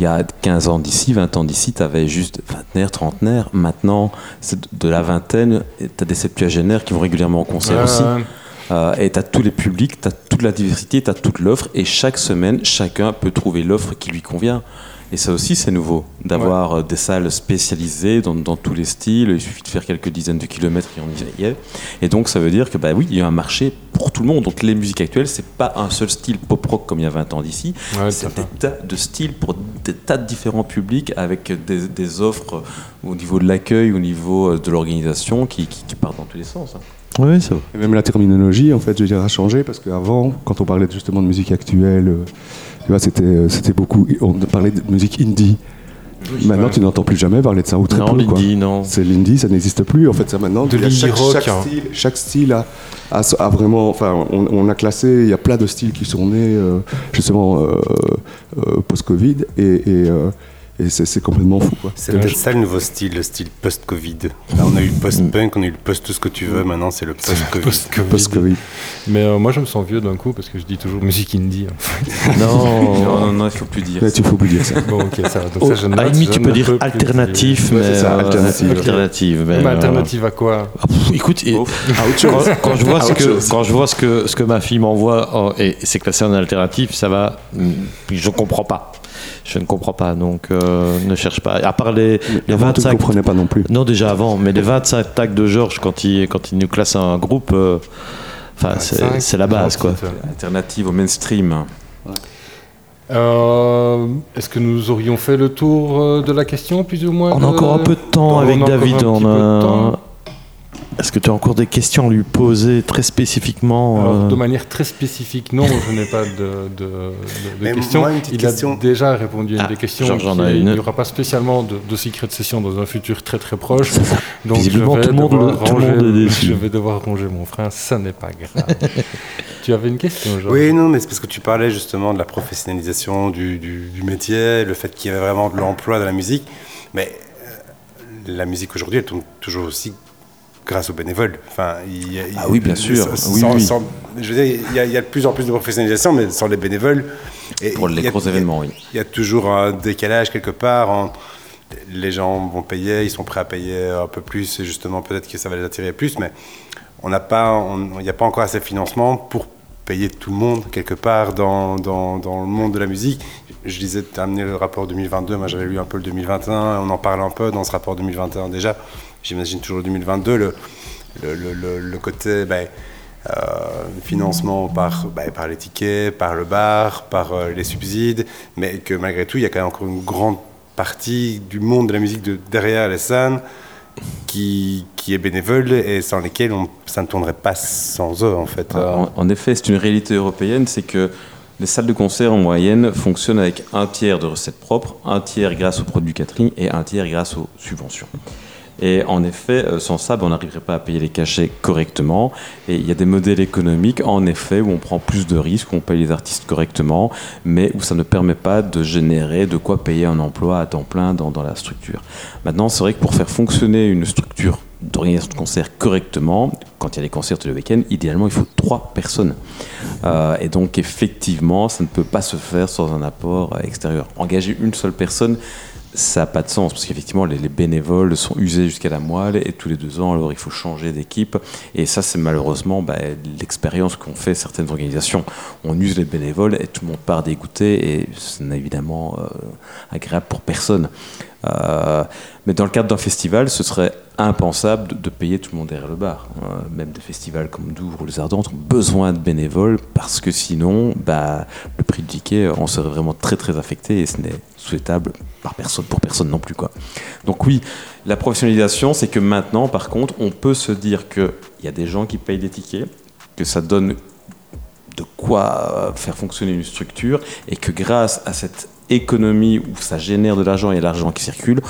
Il y a quinze ans d'ici, vingt ans d'ici, tu avais juste vingtenaire, trentenaire. Maintenant, c'est de la vingtaine, tu as des septuagénaires qui vont régulièrement en concert euh... aussi. Euh, et tu as tous les publics, tu as toute la diversité, tu as toute l'offre. Et chaque semaine, chacun peut trouver l'offre qui lui convient. Et ça aussi, c'est nouveau, d'avoir ouais. des salles spécialisées dans, dans tous les styles. Il suffit de faire quelques dizaines de kilomètres et on y est. Et donc, ça veut dire que, bah oui, il y a un marché pour tout le monde. Donc, les musiques actuelles, c'est pas un seul style pop-rock comme il y a vingt ans d'ici. Ouais, c'est des tas de styles pour des tas de différents publics, avec des, des offres au niveau de l'accueil, au niveau de l'organisation, qui, qui, qui partent dans tous les sens. Hein. Oui, ça va. Et même la terminologie, en fait, je dirais, a changé, parce qu'avant, quand on parlait justement de musique actuelle, euh, tu vois, c'était, c'était beaucoup. On parlait de musique indie. Oui, maintenant, ouais. tu n'entends plus jamais parler de ça, ou très non, peu. L'indie, non. C'est l'indie, ça n'existe plus. En fait, ça maintenant. De l'indie rock. Chaque, hein. style, chaque style a, a, a vraiment. Enfin, on, on a classé. Il y a plein de styles qui sont nés euh, justement euh, euh, post-Covid, et. et euh, Et c'est, c'est complètement fou, quoi. C'est peut-être ça le nouveau style, le style post-Covid. Là, on a eu le post-punk, on a eu le post-tout ce que tu veux, maintenant c'est le post-Covid. Post-Covid. Post-Covid. Mais euh, moi je me sens vieux d'un coup parce que je dis toujours musique indie. En fait. Non, non, il faut plus dire. Tu faut plus dire ça. Bon, ok, ça va. Donc, oh, ça, je note, à la limite, tu peux dire peu alternatif, mais. Ouais, ça, alternative. Euh, alternative, mais. Mais alternative à quoi ? ah, pff, Écoute, et, oh. à autre chose. Quand, quand je vois, ce que, quand je vois ce, que, ce que ma fille m'envoie oh, et c'est classé en alternatif, ça va. Je ne comprends pas. Je ne comprends pas, donc euh, ne cherche pas. À part les, les vingt-cinq... Tu ne comprenais pas non plus. Non, déjà avant, mais les vingt-cinq tags de Georges, quand il, quand il nous classe un groupe, euh, c'est, c'est la base, quoi. Alternative au mainstream. Ouais. Euh, est-ce que nous aurions fait le tour de la question, plus ou moins? On a encore un peu de temps avec David. On a... Est-ce que tu as encore des questions à lui poser très spécifiquement? Alors, de manière très spécifique, non, je n'ai pas de, de, de, de questions. Moi, il question. a déjà répondu à une ah, des questions. Genre, j'en ai une. Il n'y aura pas spécialement de, de secret de session dans un futur très très proche. Donc, visiblement, tout le monde est déçu. Je vais devoir ronger mon frein, ça n'est pas grave. Tu avais une question aujourd'hui? Oui, non, mais c'est parce que tu parlais justement de la professionnalisation du, du, du métier, le fait qu'il y avait vraiment de l'emploi dans la musique. Mais euh, la musique aujourd'hui, elle tourne toujours aussi grâce aux bénévoles. Enfin, il, il, ah oui, bien sûr. Sans, oui, oui. Sans, je veux dire, il y, a, il y a de plus en plus de professionnalisation, mais sans les bénévoles. Et pour les gros a, événements, il a, oui. Il y a toujours un décalage quelque part. Hein. Les gens vont payer, ils sont prêts à payer un peu plus, et justement, peut-être que ça va les attirer plus, mais on n'a pas, on, il n'y a pas encore assez de financement pour payer tout le monde, quelque part, dans, dans, dans le monde de la musique. Je disais, tu as amené le rapport deux mille vingt-deux, moi j'avais lu un peu le deux mille vingt et un, on en parle un peu dans ce rapport deux mille vingt et un déjà. J'imagine toujours deux mille vingt-deux, le, le, le, le côté bah, euh, financement par, bah, par les tickets, par le bar, par euh, les subsides, mais que malgré tout, il y a quand même encore une grande partie du monde de la musique de, derrière les scènes qui, qui est bénévole et sans lesquels on, ça ne tournerait pas sans eux, en fait. En, en effet, c'est une réalité européenne, c'est que les salles de concert en moyenne fonctionnent avec un tiers de recettes propres, un tiers grâce aux produits catering et un tiers grâce aux subventions. Et en effet, sans ça, on n'arriverait pas à payer les cachets correctement. Et il y a des modèles économiques, en effet, où on prend plus de risques, où on paye les artistes correctement, mais où ça ne permet pas de générer de quoi payer un emploi à temps plein dans, dans la structure. Maintenant, c'est vrai que pour faire fonctionner une structure d'organisation de concert correctement, quand il y a des concerts le week-end, idéalement, il faut trois personnes. Euh, et donc, effectivement, ça ne peut pas se faire sans un apport extérieur. Engager une seule personne, ça n'a pas de sens, parce qu'effectivement, les, les bénévoles sont usés jusqu'à la moelle, et tous les deux ans, alors il faut changer d'équipe. Et ça, c'est malheureusement bah, l'expérience qu'ont fait certaines organisations. On use les bénévoles, et tout le monde part dégoûté, et ce n'est évidemment euh, agréable pour personne. Euh, mais dans le cadre d'un festival, ce serait impensable de, de payer tout le monde derrière le bar. Euh, même des festivals comme Dour ou les Ardentes ont besoin de bénévoles, parce que sinon, bah, le prix du ticket en serait vraiment très très affecté, et ce n'est souhaitable par personne pour personne non plus, quoi. Donc oui, la professionnalisation, c'est que maintenant, par contre, on peut se dire qu'il y a des gens qui payent des tickets, que ça donne de quoi faire fonctionner une structure, et que grâce à cette économie où ça génère de l'argent et l'argent qui circule,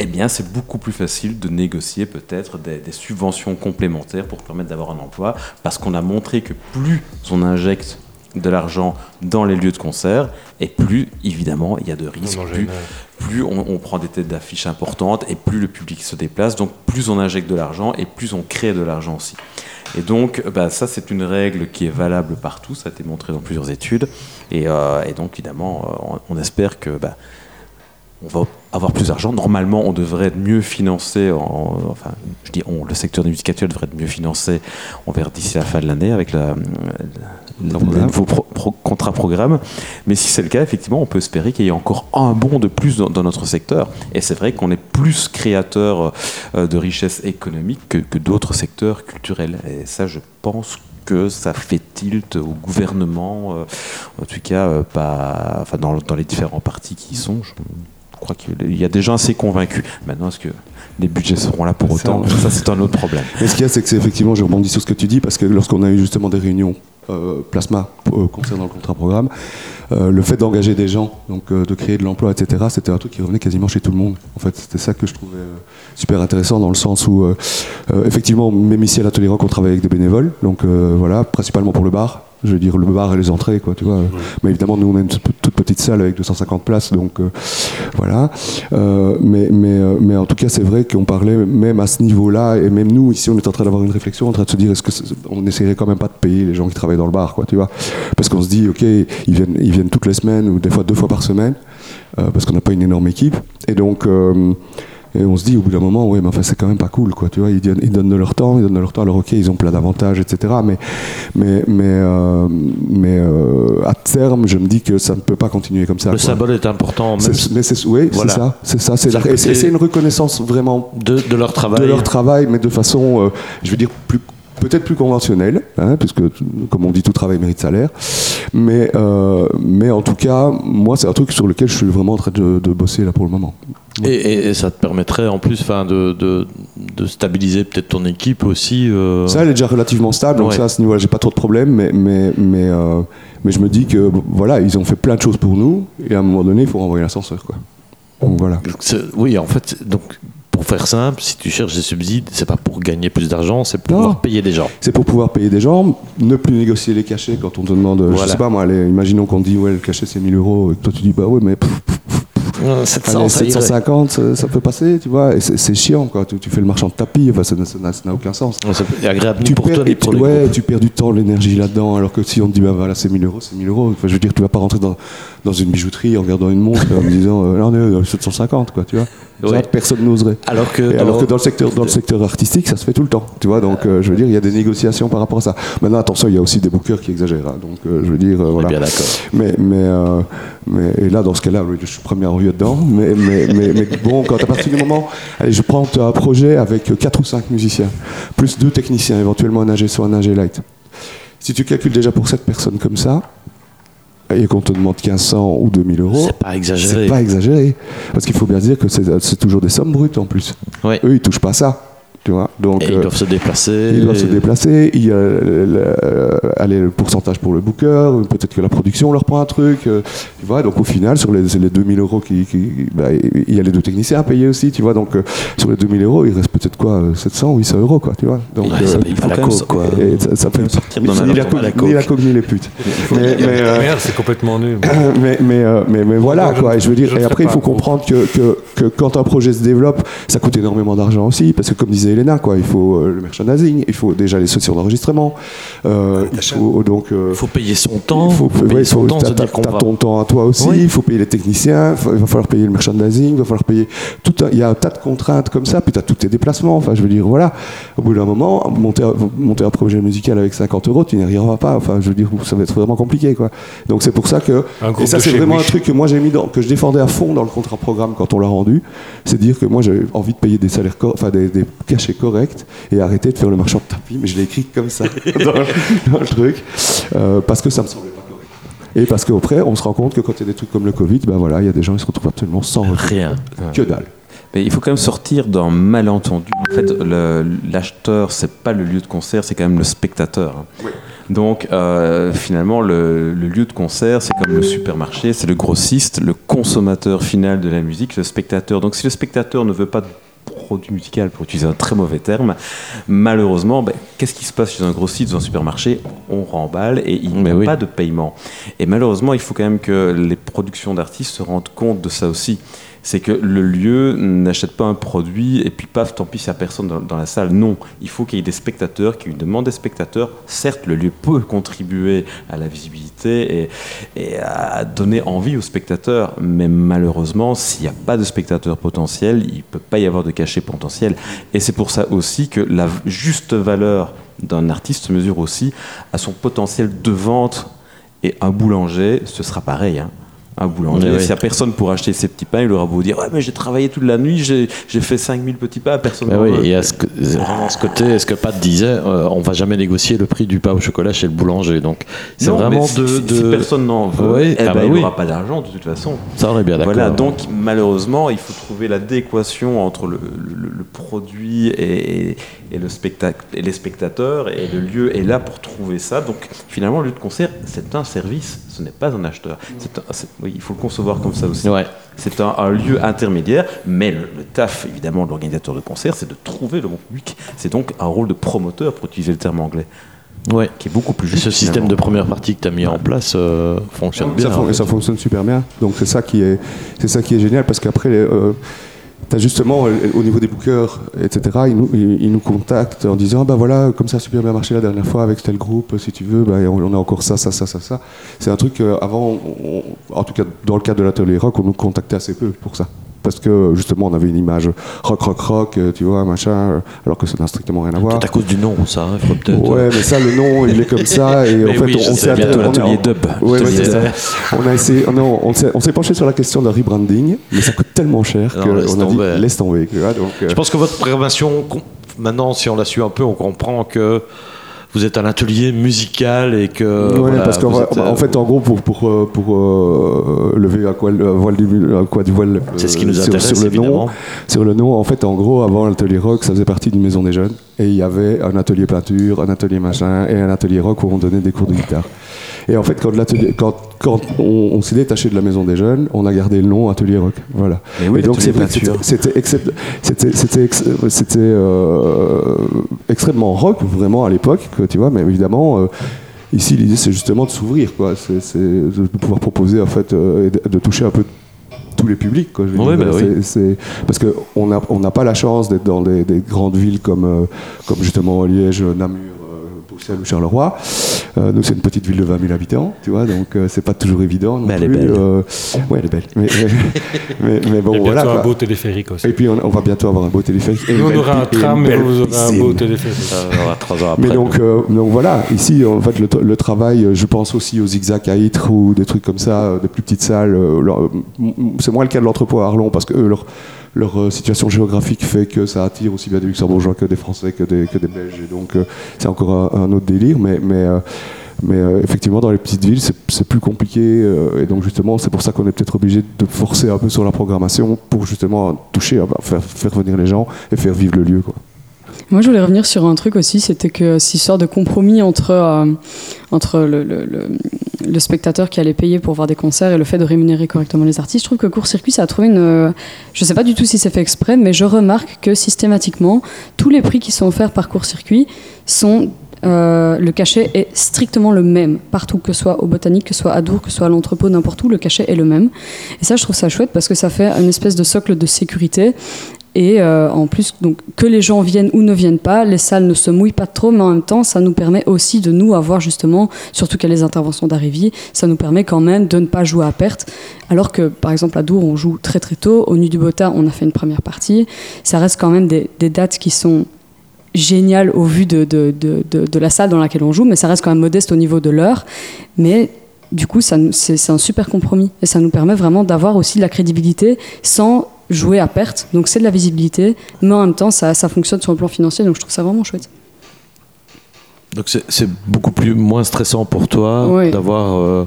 eh bien c'est beaucoup plus facile de négocier peut-être des, des subventions complémentaires pour permettre d'avoir un emploi, parce qu'on a montré que plus on injecte de l'argent dans les lieux de concert, et plus évidemment il y a de risques, plus, plus on, on prend des têtes d'affiches importantes, et plus le public se déplace, donc plus on injecte de l'argent et plus on crée de l'argent aussi. Et donc bah, ça c'est une règle qui est valable partout, ça a été montré dans plusieurs études, et, euh, et donc évidemment on, on espère que bah, on va avoir plus d'argent. Normalement, on devrait être mieux financé. En, enfin, je dis on, le secteur de la musique actuelle devrait être mieux financé. On verra d'ici la fin de l'année avec la, la, le nouveau pro, pro, contrat-programme. Mais si c'est le cas, effectivement, on peut espérer qu'il y ait encore un bond de plus dans, dans notre secteur. Et c'est vrai qu'on est plus créateur de richesses économiques que, que d'autres secteurs culturels. Et ça, je pense que ça fait tilt au gouvernement, en tout cas pas, enfin, dans, dans les différents partis qui y sont. Je crois qu'il y a des gens assez convaincus. Maintenant, est-ce que les budgets seront là pour autant ? Ça, c'est un autre problème. Mais ce qu'il y a, c'est que c'est effectivement, je rebondis sur ce que tu dis, parce que lorsqu'on a eu justement des réunions euh, Plasma euh, concernant le contrat-programme, euh, le fait d'engager des gens, donc euh, de créer de l'emploi, et cetera, c'était un truc qui revenait quasiment chez tout le monde. En fait, c'était ça que je trouvais euh, super intéressant, dans le sens où, euh, euh, effectivement, même ici à l'Atelier Rock, on travaille avec des bénévoles, donc euh, voilà, principalement pour le bar. Je veux dire, le bar et les entrées, quoi, tu vois. Ouais. Mais évidemment, nous, on a une toute petite salle avec deux cent cinquante places, donc euh, voilà. Euh, mais, mais, mais en tout cas, c'est vrai qu'on parlait même à ce niveau-là, et même nous, ici, on est en train d'avoir une réflexion, en train de se dire, est-ce qu'on n'essayerait quand même pas de payer les gens qui travaillent dans le bar, quoi, tu vois. Parce qu'on se dit, ok, ils viennent, ils viennent toutes les semaines, ou des fois deux fois par semaine, euh, parce qu'on n'a pas une énorme équipe. Et donc... Euh, Et on se dit au bout d'un moment, ouais, mais enfin c'est quand même pas cool, quoi. Tu vois, ils donnent, ils donnent de leur temps, ils donnent de leur temps. Alors ok, ils ont plein d'avantages, et cetera. Mais, mais, mais, euh, mais euh, à terme, je me dis que ça ne peut pas continuer comme ça. Le quoi. Symbole est important. Même c'est, mais c'est, oui, voilà. c'est ça, c'est ça, c'est, c'est, la, et c'est, et c'est une reconnaissance vraiment de, de leur travail, de leur travail, mais de façon, euh, je veux dire plus. Peut-être plus conventionnel, hein, puisque comme on dit, tout travail mérite salaire, mais, euh, mais en tout cas, moi c'est un truc sur lequel je suis vraiment en train de, de bosser là pour le moment. Ouais. Et, et, et ça te permettrait en plus de, de, de stabiliser peut-être ton équipe aussi euh... Ça, elle est déjà relativement stable, donc ouais. Ça à ce niveau-là, j'ai pas trop de problèmes, mais, mais, mais, euh, mais je me dis que voilà, ils ont fait plein de choses pour nous, et à un moment donné, il faut renvoyer l'ascenseur, quoi. Donc voilà. C'est, oui, en fait, donc... Pour faire simple, si tu cherches des subsides, c'est pas pour gagner plus d'argent, c'est pour non. pouvoir payer des gens. C'est pour pouvoir payer des gens, ne plus négocier les cachets quand on te demande, voilà. Je sais pas moi, allez, imaginons qu'on te dit, ouais, le cachet c'est mille euros, et que toi tu dis, bah ouais, mais pff, pff, pff, non, sept cents, allez, sept cent cinquante, ça, ça peut passer, tu vois, et c'est, c'est chiant, quoi. Tu, tu fais le marchand de tapis, enfin, ça, ça, ça n'a aucun sens. Ouais, c'est agréable tu pour perds, toi, mais pour tu, les ouais, tu perds du temps, l'énergie là-dedans, alors que si on te dit, bah voilà, c'est mille euros, c'est mille euros, enfin, je veux dire, tu vas pas rentrer dans, dans une bijouterie en regardant une montre en me disant, euh, là on est dans sept cent cinquante, quoi, tu vois. Ça, ouais. Personne n'oserait. Alors que, dans, alors que dans, le secteur, dans le secteur artistique, ça se fait tout le temps. Tu vois, donc euh, je veux dire, il y a des négociations par rapport à ça. Maintenant, attention, il y a aussi des bookers qui exagèrent. Hein, donc euh, je veux dire, euh, voilà. Bien d'accord. Mais, mais, euh, mais et là, dans ce cas-là, je suis premier en rue dedans. Mais, mais, mais, mais bon, quand à partir du moment, allez, je prends un projet avec quatre ou cinq musiciens, plus deux techniciens, éventuellement un A G soit un A G light. Si tu calcules déjà pour sept personnes comme ça, et qu'on te demande mille cinq cents ou deux mille euros, c'est pas exagéré. C'est pas exagéré. Parce qu'il faut bien dire que c'est, c'est toujours des sommes brutes en plus. Oui. Eux, ils touchent pas ça. Tu vois, donc, et ils euh, doivent se déplacer. Ils doivent se déplacer. Il y a le, allez, le pourcentage pour le booker, peut-être que la production leur prend un truc. Euh, tu vois, donc au final, sur les, les deux mille euros, qui, qui, bah, il y a les deux techniciens à payer aussi. Tu vois, donc euh, sur les deux mille euros, il reste peut-être quoi, sept cents ou huit cents euros. Quoi, tu vois, donc, ouais, euh, ça paye pas la cause. Quoi. Et, et ça, ça paye, ni la, co- la coque, ni la coque, ni les putes. mais, mais, mais, euh, merde, c'est complètement nul. mais, mais, euh, mais, mais voilà, ouais, quoi. Je, je veux dire, je et après, il faut comprendre que, que, que quand un projet se développe, ça coûte énormément d'argent aussi. Parce que comme disait Elena, quoi, il faut euh, le merchandising, il faut déjà les sessions d'enregistrement, euh, il faut, donc, euh, faut payer son temps, il faut, faut payer ouais, son faut, temps, t'as, t'as va... ton temps à toi aussi, il oui. faut payer les techniciens, il va falloir payer le merchandising, il va falloir payer tout un, il y a un tas de contraintes comme ça, puis t'as tous tes déplacements, enfin je veux dire voilà, au bout d'un moment, monter, monter un projet musical avec cinquante euros, tu n'y arriveras pas, enfin je veux dire ça va être vraiment compliqué, quoi. Donc c'est pour ça que, et ça c'est vraiment Wish. Un truc que moi j'ai mis dans, que je défendais à fond dans le contrat programme quand on l'a rendu, c'est dire que moi j'avais envie de payer des salaires, enfin des, des cachet correct et arrêter de faire le marchand de tapis, mais je l'ai écrit comme ça dans, dans le truc euh, parce que ça me semblait pas correct et parce qu'après on se rend compte que quand il y a des trucs comme le Covid, ben voilà, il y a des gens qui se retrouvent absolument sans rien, que dalle. Mais il faut quand même sortir d'un malentendu. En fait, le, l'acheteur, c'est pas le lieu de concert, c'est quand même le spectateur. Oui. Donc, euh, finalement, le, le lieu de concert, c'est comme le supermarché, c'est le grossiste, le consommateur final de la musique, le spectateur. Donc, si le spectateur ne veut pas produit musical, pour utiliser un très mauvais terme, malheureusement, ben, qu'est-ce qui se passe chez un grossiste, dans un supermarché ? On remballe et il n'y a oui. pas de paiement. Et malheureusement, il faut quand même que les productions d'artistes se rendent compte de ça aussi. C'est que le lieu n'achète pas un produit et puis paf, tant pis, il n'y a personne dans, dans la salle. Non, il faut qu'il y ait des spectateurs, qu'il y ait une demande des spectateurs. Certes, le lieu peut contribuer à la visibilité et, et à donner envie aux spectateurs, mais malheureusement, s'il n'y a pas de spectateurs potentiels, il ne peut pas y avoir de cachet potentiel. Et c'est pour ça aussi que la juste valeur d'un artiste se mesure aussi à son potentiel de vente. Et un boulanger, ce sera pareil, hein. à Boulanger. Oui, oui. S'il n'y a personne pour acheter ces petits pains, il aura beau dire ouais, mais j'ai travaillé toute la nuit, j'ai, j'ai fait cinq mille petits pains, personne n'en oui, veut. Et à ce, que, à ce côté, ce que Pat disait, euh, on ne va jamais négocier le prix du pain au chocolat chez le boulanger. Donc, c'est non, vraiment si, de, si, de. Si personne n'en veut, oui, eh ah ben, bah, il n'aura oui. pas d'argent de toute façon. Ça, on est bien d'accord. Voilà, donc ouais. malheureusement, il faut trouver l'adéquation entre le, le, le produit et, et, le spectacle, et les spectateurs, et le lieu est là pour trouver ça. Donc finalement, le lieu de concert, c'est un service, ce n'est pas un acheteur. C'est un, c'est, oui, il faut le concevoir comme ça aussi. Ouais. C'est un, un lieu intermédiaire, mais le, le taf, évidemment, de l'organisateur de concert, c'est de trouver le bon public. C'est donc un rôle de promoteur, pour utiliser le terme anglais, ouais. qui est beaucoup plus juste. Et ce finalement. Système de première partie que tu as mis ouais. en place euh, fonctionne ouais, bien. Ça, fon- en fait. ça fonctionne super bien. Donc c'est ça qui est, c'est ça qui est génial, parce qu'après... Les, euh, T'as justement, au niveau des bookers, et cetera, ils nous, ils nous contactent en disant ah ben voilà, comme ça a super bien marché la dernière fois avec tel groupe, si tu veux, ben on a encore ça, ça, ça, ça, ça. C'est un truc, avant, on, en tout cas dans le cadre de l'Atelier Rock, on nous contactait assez peu pour ça. Parce que justement, on avait une image rock, rock, rock, tu vois, machin, alors que ça n'a strictement rien à voir. C'est à cause du nom, ça, il faut peut-être. Ouais, mais ça, le nom, il est comme ça, et en fait, oui, on, on s'est attelé. L'atelier dub. Ouais, ouais, c'est ça. On a essayé, non, on s'est, on s'est penché sur la question de rebranding, mais ça coûte tellement cher qu'on a dit laisse tomber. Tu vois, donc, euh... Je pense que votre programmation, maintenant, si on la suit un peu, on comprend que. Vous êtes un atelier musical et que... Oui, voilà, parce qu'en êtes, en fait, en gros, pour, pour, pour euh, lever un voile du voile sur le nom, sur le nom, en fait, en gros, avant l'atelier rock, ça faisait partie d'une maison des jeunes. Et il y avait un atelier peinture, un atelier machin et un atelier rock où on donnait des cours de guitare. Et en fait, quand, quand, quand on, on s'est détaché de la maison des jeunes, on a gardé le nom atelier rock. Voilà. Et, oui, et donc, c'était, c'était, c'était, c'était, c'était, c'était euh, extrêmement rock, vraiment, à l'époque. Que tu vois, mais évidemment, euh, ici l'idée c'est justement de s'ouvrir, quoi. C'est, c'est de pouvoir proposer en fait, euh, de, de toucher un peu tous les publics, quoi. Je veux ouais, dire, bah c'est, oui. c'est, parce que on n'a on n'a pas la chance d'être dans des, des grandes villes comme euh, comme justement Liège, Namur, Bruxelles ou Charleroi. Euh, nous, c'est une petite ville de vingt mille habitants, tu vois, donc euh, c'est pas toujours évident. Non mais elle plus. est belle. Euh, ouais, elle est belle. Mais, mais, mais, mais bon, et voilà. On va bientôt avoir un beau téléphérique aussi. Et puis, on, on va bientôt avoir un beau téléphérique. Et nous, on aura un tram et vous aurez un beau téléphérique. On aura trois ans après. Mais donc, euh, donc, voilà, ici, en fait, le, le travail, je pense aussi aux Zigzag à Ytre ou des trucs comme ça, des plus petites salles. Leur, c'est moins le cas de l'entrepôt à Arlon, parce que eux, leur. Leur situation géographique fait que ça attire aussi bien des Luxembourgeois que des Français, que des, que des Belges. Et donc, euh, c'est encore un, un autre délire. Mais, mais, euh, mais euh, effectivement, dans les petites villes, c'est, c'est plus compliqué. Euh, et donc, justement, c'est pour ça qu'on est peut-être obligé de forcer un peu sur la programmation pour justement toucher, faire, faire venir les gens et faire vivre le lieu, quoi. Moi, je voulais revenir sur un truc aussi, c'était que cette histoire de compromis entre, euh, entre le, le, le, le spectateur qui allait payer pour voir des concerts et le fait de rémunérer correctement les artistes, je trouve que Court-Circuit, ça a trouvé une... Euh, je ne sais pas du tout si c'est fait exprès, mais je remarque que systématiquement, tous les prix qui sont offerts par Court-Circuit sont... Euh, le cachet est strictement le même partout, que ce soit au Botanique, que ce soit à Dour, que ce soit à l'Entrepôt, n'importe où, le cachet est le même. Et ça, je trouve ça chouette parce que ça fait une espèce de socle de sécurité. Et euh, en plus, donc, que les gens viennent ou ne viennent pas, les salles ne se mouillent pas trop, mais en même temps, ça nous permet aussi de nous avoir justement, surtout qu'il y a les interventions d'arrivée, ça nous permet quand même de ne pas jouer à perte. Alors que, par exemple, à Dour, on joue très très tôt. Au Nu du Bota, on a fait une première partie. Ça reste quand même des, des dates qui sont génial au vu de, de, de, de, de la salle dans laquelle on joue, mais ça reste quand même modeste au niveau de l'heure. Mais du coup, ça, c'est, c'est un super compromis et ça nous permet vraiment d'avoir aussi de la crédibilité sans jouer à perte. Donc c'est de la visibilité, mais en même temps, ça, ça fonctionne sur le plan financier, donc je trouve ça vraiment chouette. Donc c'est, c'est beaucoup plus, moins stressant pour toi oui. d'avoir... Euh,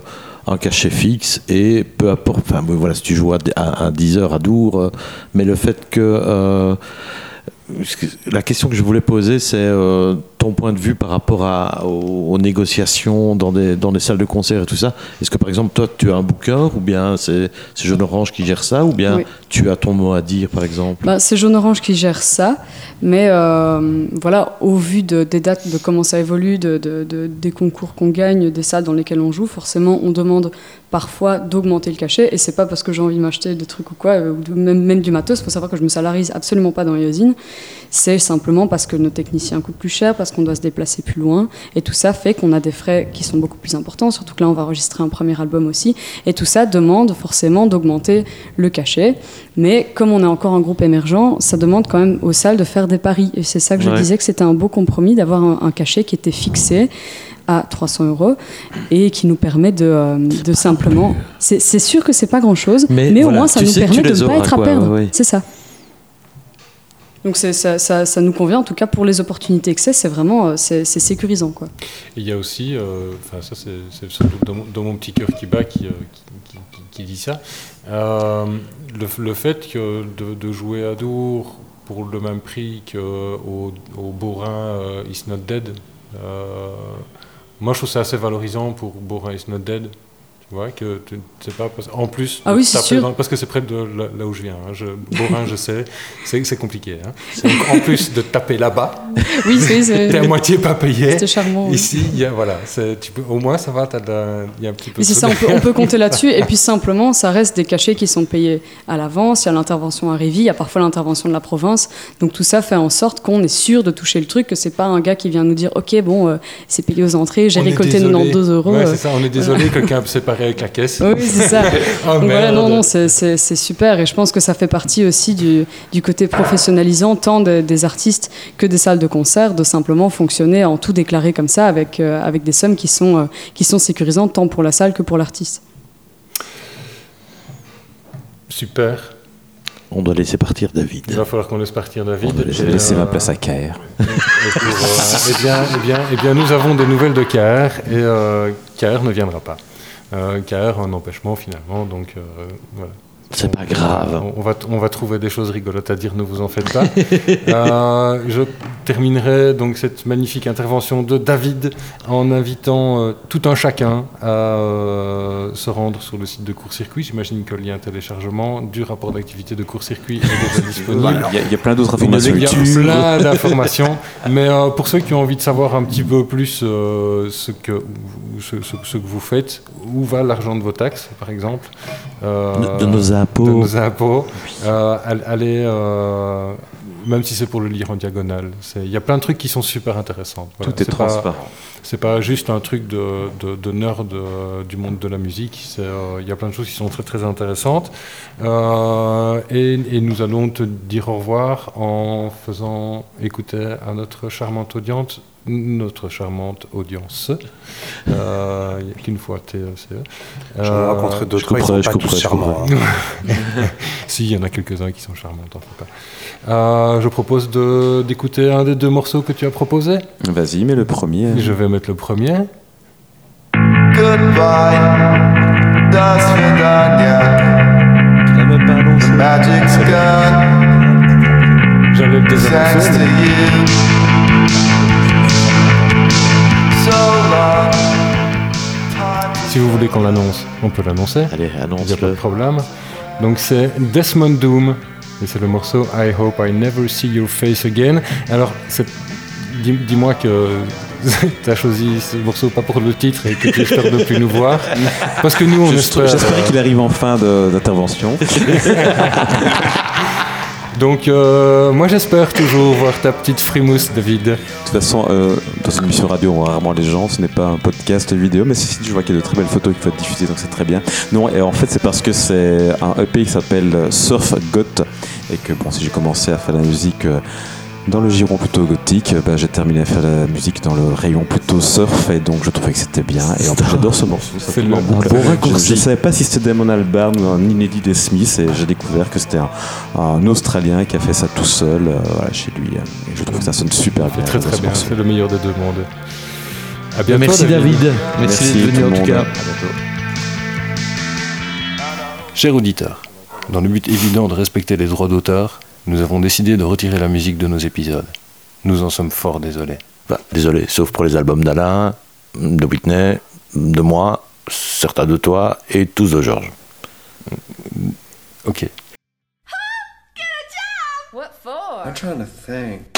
un cachet fixe et peu importe... Enfin, voilà, si tu joues à, à, à dix heures, à Dour, euh, mais le fait que... Euh, la question que je voulais poser, c'est euh, ton point de vue par rapport à, aux, aux négociations dans des, dans des salles de concert et tout ça. Est-ce que, par exemple, toi, tu as un booker ou bien c'est, c'est Jaune Orange qui gère ça ou bien oui. tu as ton mot à dire, par exemple ben, c'est Jaune Orange qui gère ça, mais euh, voilà, au vu de, des dates, de comment ça évolue, de, de, de, des concours qu'on gagne, des salles dans lesquelles on joue, forcément, on demande parfois d'augmenter le cachet et c'est pas parce que j'ai envie de m'acheter des trucs ou quoi, même, même du matos. Il faut savoir que je me salarise absolument pas dans Eosine. C'est simplement parce que nos techniciens coûtent plus cher, parce qu'on doit se déplacer plus loin, et tout ça fait qu'on a des frais qui sont beaucoup plus importants, surtout que là on va enregistrer un premier album aussi, et tout ça demande forcément d'augmenter le cachet. Mais comme on est encore un groupe émergent, ça demande quand même aux salles de faire des paris, et c'est ça que je ouais. disais que c'était un beau compromis d'avoir un, un cachet qui était fixé à trois cents euros et qui nous permet de, euh, de simplement... C'est, c'est sûr que c'est pas grand-chose, mais, mais voilà, au moins ça nous permet de ne pas être à perdre. Ouais, ouais. C'est ça. Donc c'est, ça, ça, ça nous convient, en tout cas pour les opportunités que c'est, c'est vraiment c'est, c'est sécurisant, quoi. Et il y a aussi, euh, enfin ça c'est, c'est surtout dans mon, dans mon petit cœur qui bat qui, euh, qui, qui, qui dit ça, euh, le, le fait que de, de jouer à Dour pour le même prix qu'au au Bourin It's Not Dead, euh, moi je trouve ça assez valorisant pour Bourin It's Not Dead. Ouais, que tu sais pas. En plus, ah oui, dans, parce que c'est près de là, là où je viens. Hein, je, Bourin, je sais, c'est, c'est compliqué. Hein. Donc, en plus de taper là-bas, oui, c'est, c'est, t'es à moitié pas payé. C'était charmant. Ici, oui. y a, voilà, c'est, tu peux, au moins ça va, il y a un petit peu. Mais c'est ça, on peut, on peut compter là-dessus. Et puis simplement, ça reste des cachets qui sont payés à l'avance. Il y a l'intervention à Révi, il y a parfois l'intervention de la province. Donc tout ça fait en sorte qu'on est sûr de toucher le truc, que c'est pas un gars qui vient nous dire, ok, bon, euh, c'est payé aux entrées, j'ai récolté quatre-vingt-douze euros. Ouais, euh, c'est ça. On est désolé euh, que quelqu'un s'est pas avec la caisse. Oui, c'est ça. Oh, donc voilà, non, non, c'est, c'est, c'est super, et je pense que ça fait partie aussi du, du côté professionnalisant tant de, des artistes que des salles de concert, de simplement fonctionner en tout déclaré comme ça, avec, euh, avec des sommes qui sont, euh, qui sont sécurisantes tant pour la salle que pour l'artiste. Super. On doit laisser partir David. Il va falloir qu'on laisse partir David. J'ai laissé euh... ma place à Caire. Et, pour, euh, et, bien, et, bien, et bien, nous avons des nouvelles de Caire, et euh, Caire ne viendra pas. Euh, car un empêchement finalement, donc euh, voilà. C'est on, pas grave. On, on, va t- on va trouver des choses rigolotes à dire, ne vous en faites pas. euh, je terminerai donc cette magnifique intervention de David en invitant euh, tout un chacun à euh, se rendre sur le site de Court-Circuit. J'imagine qu'il y a un téléchargement du rapport d'activité de Court-Circuit est déjà disponible. Il y, a, il y a plein d'autres informations. Il y a plein d'informations. Mais euh, pour ceux qui ont envie de savoir un petit peu plus euh, ce, que, ce, ce, ce que vous faites, où va l'argent de vos taxes, par exemple euh, de, de nos de nos impôts, euh, allez, euh, même si c'est pour le lire en diagonale, il y a plein de trucs qui sont super intéressants. Voilà, tout est c'est transparent. Pas, c'est pas juste un truc de, de, de nerd euh, du monde de la musique, il euh, y a plein de choses qui sont très très intéressantes. Euh, et, et nous allons te dire au revoir en faisant écouter à notre charmante audience notre charmante audience euh, il n'y a qu'une fois T E C E euh, j'en ai rencontré d'autres, je crois, couperai, ils sont pas tous charmants, hein. Si, il y en a quelques-uns qui sont charmants, t'en fais pas. Euh, je propose de, d'écouter un des deux morceaux que tu as proposé. Vas-y, mets le premier. Je vais mettre le premier. Goodbye das vidania, the magic's gone, j'allais le désannoncer. Si vous voulez qu'on l'annonce, on peut l'annoncer. Allez, annonce-le. Il n'y a pas de problème. Donc c'est Desmond Doom, et c'est le morceau I Hope I Never See Your Face Again. Alors, c'est... Dis- dis-moi que tu as choisi ce morceau pas pour le titre et que tu espères ne plus nous voir. Parce que nous, on Je espère... J'espérais euh... qu'il arrive en fin de, d'intervention. Donc, euh, moi j'espère toujours voir ta petite frimousse, David. De toute façon, euh, dans une émission radio, on voit rarement les gens. Ce n'est pas un podcast vidéo, mais si, je vois qu'il y a de très belles photos qui vont être diffusées, donc c'est très bien. Non, et en fait, c'est parce que c'est un E P qui s'appelle Surf Goth, et que bon, si j'ai commencé à faire la musique euh, dans le giron plutôt gothique, bah, j'ai terminé à faire la musique dans le rayon plutôt surf, et donc je trouvais que c'était bien. Et en plus, j'adore ce morceau. C'est le bon raccourci. Je ne savais pas si c'était Damon Albarn ou un inédit des Smiths, et j'ai découvert que c'était un, un Australien qui a fait ça tout seul, euh, voilà, chez lui. Et je trouve que ça sonne super bien. Très très bien. C'est le meilleur des deux mondes. À bientôt. Merci David. David. Merci, Merci d'être venu en tout cas. À bientôt. Chers auditeurs, dans le but évident de respecter les droits d'auteur, nous avons décidé de retirer la musique de nos épisodes. Nous en sommes fort désolés. Bah, désolé, sauf pour les albums d'Alain, de Whitney, de moi, certains de toi et tous de Georges. Ok. Oh, get a job! What for? I'm trying to think.